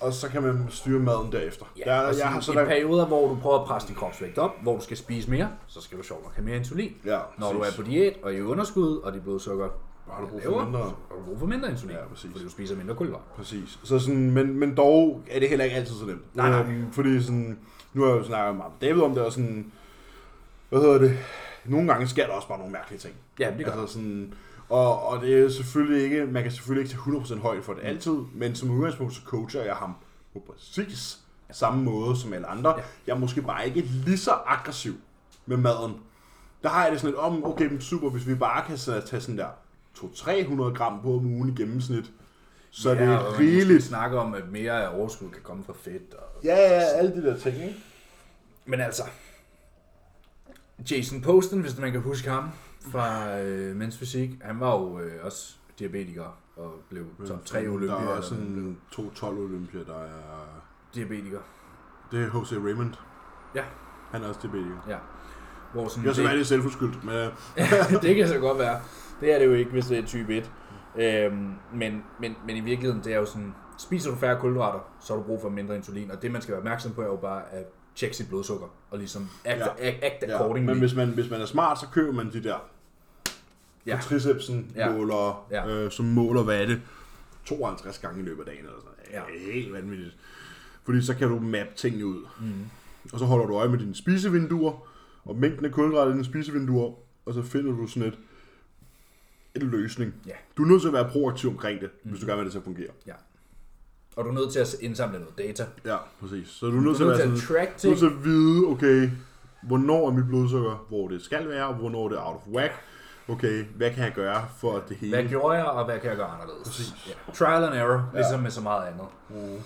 Og så kan man styre maden derefter. Ja, der er perioder, hvor du prøver at presse din kropsvægt op, hvor du skal spise mere, så skal du sjovt nok have mere insulin. Ja, når du er på diæt og i underskud, og dit blodsukker har du brug for mindre, insulin, fordi du spiser mindre kulhydrater. Præcis. Så sådan, men dog er det heller ikke altid så nemt. Nej. Fordi sådan, nu har jeg jo snakket meget med David om det, og sådan, nogle gange sker der også bare nogle mærkelige ting. Ja, det gør altså sådan. Og det er selvfølgelig ikke, man kan selvfølgelig ikke tage 100% højde for det altid, men som udgangspunkt så coacher jeg ham på præcis samme måde som alle andre. Ja. Jeg er måske bare ikke lige så aggressiv med maden. Der har jeg det sådan lidt, okay, super, hvis vi bare kan tage sådan der 200-300 gram på om ugen i gennemsnit. Så ja, det er rigeligt. Snakker om, at mere overskud kan komme fra fedt. Og ja, alle de der ting, ikke? Men altså, Jason Poston, hvis man kan huske ham, fra Men's Fysik, han var jo også diabetiker og blev top 3 olympier. Der er også en 2-12 olympier, der er diabetiker. Det er H.C. Raymond. Ja. Han er også diabetiker. Ja. Hvor sådan, jeg så være det selvforskyldt. Men... det kan så godt være. Det er det jo ikke, hvis det er type 1. Men i virkeligheden, det er jo sådan, spiser du færre kulhydrater, så har du brug for mindre insulin. Og det, man skal være opmærksom på, er jo bare at tjekke sit blodsukker. Og ligesom act accordingly. Men hvis man er smart, så køber man de der tricepsen måler, som måler, hvad er det, 52 gange i løbet af dagen. Eller sådan. Ja. Helt vanvittigt. Fordi så kan du mappe tingene ud. Mm. Og så holder du øje med dine spisevinduer, og mængden af kulhydrater i dine spisevinduer, og så finder du sådan et løsning. Yeah. Du er nødt til at være proaktiv omkring det, hvis du gerne vil det til at fungere. Ja. Og du er nødt til at indsamle noget data. Ja, præcis. Så du er nødt til at være sådan, du er nødt til at vide, okay, hvornår er mit blodsukker, hvor det skal være, og hvornår det er out of whack. Okay, hvad kan jeg gøre for det hele? Hvad gjorde jeg, og hvad kan jeg gøre anderledes? Præcis. Ja. Trial and error, ligesom med så meget andet. Mm.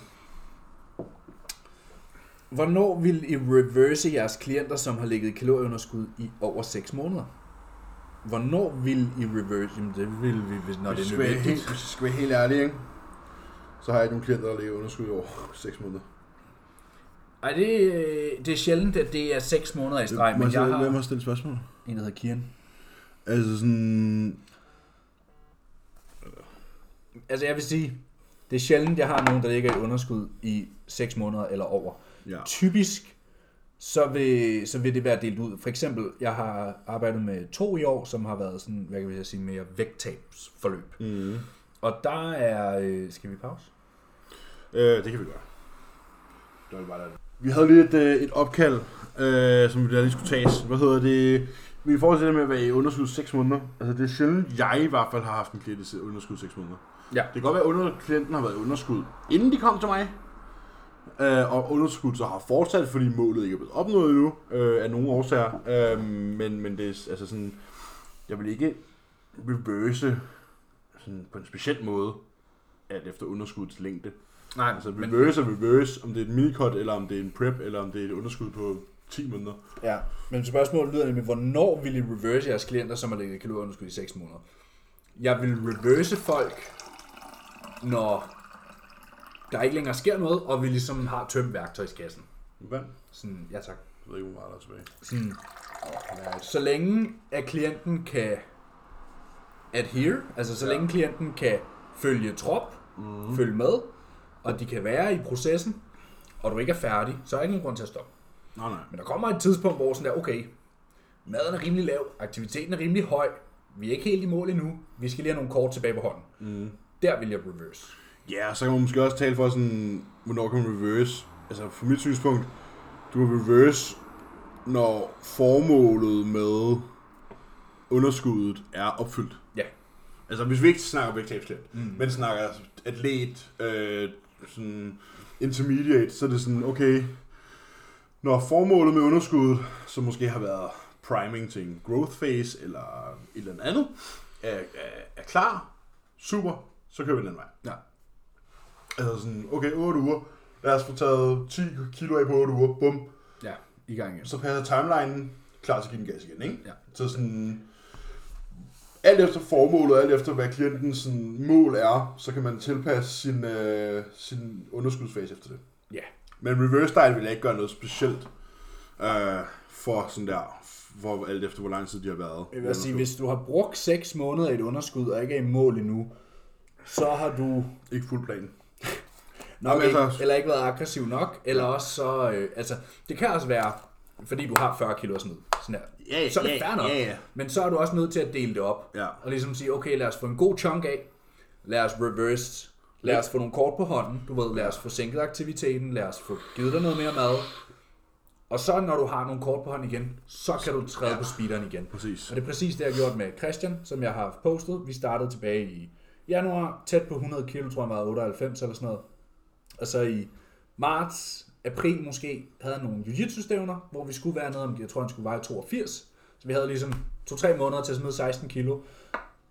Hvornår vil I reverse jeres klienter, som har ligget i kalorieunderskud i over 6 måneder? Hvornår vil I reverse? Jamen det vil vi, hvis når det er nødvendigt. Hvis jeg skal være helt ærlig, ikke? Så har jeg ikke nogen klienter, der ligger i underskud i over 6 måneder. Ej, det er sjældent, at det er 6 måneder i streg, men jeg har... Hvem har stillet spørgsmål? En, der hedder Kian. Altså sådan... Altså jeg vil sige, det er sjældent, jeg har nogen, der ligger i underskud i 6 måneder eller over. Ja. Typisk så vil det være delt ud. For eksempel, jeg har arbejdet med 2 i år, som har været sådan, hvad kan jeg sige, mere vægttabsforløb. Mm. Og der er... Skal vi pause? Det kan vi gøre. Det var bare der. Vi havde lige et opkald, som vi lige skulle tages. Hvad hedder det? Vi fortsætter med at være i underskud 6 måneder. Altså det er sjældent, jeg i hvert fald har haft en klient i underskud 6 måneder. Ja. Det kan godt være, at klienten har været i underskud, inden de kom til mig. Og underskud så har fortsat, fordi målet ikke er blevet opnået endnu, af nogle årsager. Men det er altså sådan, jeg vil ikke reverse sådan på en speciel måde, at efter underskuds længde. Nej, altså reverse men... reverse, om det er et minicut, eller om det er en prep, eller om det er et underskud på 10 måneder. Ja, men spørgsmålet lyder nemlig, hvornår vil I reverse jeres klienter, som har ligget i kalorieunderskud i 6 måneder? Jeg vil reverse folk, når... der ikke længere sker noget, og vi ligesom har tømt værktøjskassen. Hvad? Sådan, ja tak. Jeg ved ikke, hvor meget der er tilbage. Sådan, så længe at klienten kan adhere, altså så længe klienten kan følge trop, følge med, og de kan være i processen, og du ikke er færdig, så er der ingen grund til at stoppe. Nej. Men der kommer et tidspunkt, hvor sådan der, okay, maden er rimelig lav, aktiviteten er rimelig høj, vi er ikke helt i mål endnu, vi skal lige have nogle kort tilbage på hånden. Mm. Der vil jeg reverse. Ja, så kan man måske også tale for sådan, hvornår kan man reverse? Altså fra mit synspunkt, du kan reverse, når formålet med underskuddet er opfyldt. Ja. Altså hvis vi ikke snakker vægttabsklient, men snakker atlet, sådan intermediate, så er det sådan, okay, når formålet med underskuddet, som måske har været priming til en growth phase, eller et eller andet, er klar, super, så kører vi den vej. Ja. Altså sådan, okay, 8 uger, lad os få taget 10 kilo af på 8 uger, bum. Ja, i gang igen. Så passer timelinen, klar til at give den gas igen, ikke? Ja. Så sådan, alt efter formålet, alt efter hvad klientens sådan, mål er, så kan man tilpasse sin underskudsfase efter det. Ja. Men reverse diet vil jeg ikke gøre noget specielt for sådan der, for alt efter hvor lang tid de har været. Jeg vil sige, hvis du har brugt 6 måneder i et underskud, og ikke er i mål endnu, så har du... ikke fuld planen. Nok ikke, eller ikke været aggressiv nok, eller også så, altså, det kan også være, fordi du har 40 kilo og sådan noget, så er det fair nok, men så er du også nødt til at dele det op, og ligesom sige, okay, lad os få en god chunk af, lad os reverse, lad os få nogle kort på hånden, du ved, lad os få sænket aktiviteten, lad os få givet dig noget mere mad, og så når du har nogle kort på hånden igen, så kan du træde på speederen igen. Præcis. Og det er præcis det, jeg har gjort med Christian, som jeg har postet. Vi startede tilbage i januar, tæt på 100 kilo, tror jeg var 98 eller sådan noget. Og så i marts, april måske, havde jeg nogle jiu-jitsu-stævner, hvor vi skulle være nede om, jeg tror, han skulle veje 82. Så vi havde ligesom 2-3 måneder til at smide 16 kilo.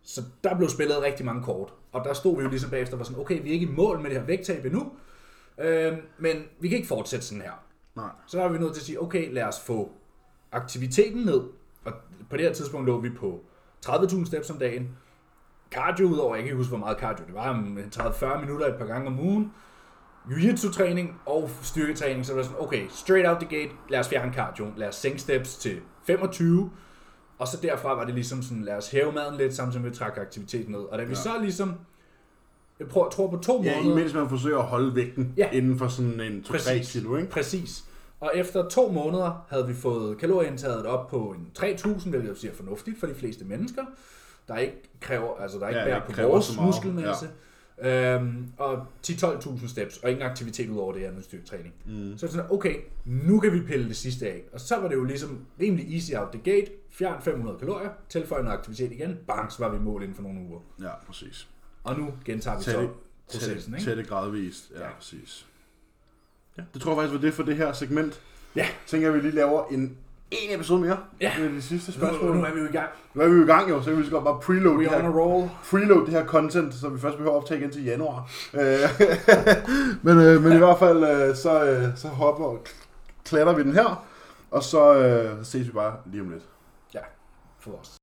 Så der blev spillet rigtig mange kort. Og der stod vi jo ligesom bagefter og var sådan, okay, vi er ikke i mål med det her vægttab endnu, men vi kan ikke fortsætte sådan her. Nej. Så er vi nødt til at sige, okay, lad os få aktiviteten ned. Og på det her tidspunkt lå vi på 30.000 steps om dagen. Cardio udover, jeg kan ikke huske, hvor meget cardio det var, 30-40 minutter et par gange om ugen. Jiu-jitsu-træning og styrketræning, så var det sådan, okay, straight out the gate, lad os fjerne cardio, lad os sænke steps til 25. Og så derfra var det ligesom sådan, lad os hæve maden lidt, samtidig med at trække aktiviteten ned. Og da vi så ligesom, jeg tror på 2 måneder... Ja, imens man forsøger at holde vægten inden for sådan en 2-3 kilo, ikke? Præcis. Og efter 2 måneder havde vi fået kalorieindtaget op på en 3.000, hvilket jeg siger fornuftigt for de fleste mennesker. Der ikke kræver, altså der ikke bærer på vores muskelmasse. Ja. Og 10-12.000 steps, og ingen aktivitet ud over det her noget styrketræning. Så er sådan, okay, nu kan vi pille det sidste af. Og så var det jo ligesom rimelig easy out the gate. Fjern 500 kalorier, tilføj noget aktivitet igen. Bang, så var vi i mål inden for nogle uger. Ja, præcis. Og nu gentager vi så processen, ikke? Tætte gradvist, ja, præcis. Ja. Det tror jeg faktisk var det for det her segment. Ja. Tænker vi lige laver en episode mere. Ja. Det er det sidste spørgsmål. Nu er vi jo i gang. Jo, så kan vi så godt bare preload det her content, så vi først behøver at optage igen til januar. Men i hvert fald, så hopper og klatter vi den her, og så ses vi bare lige om lidt. Ja, for os.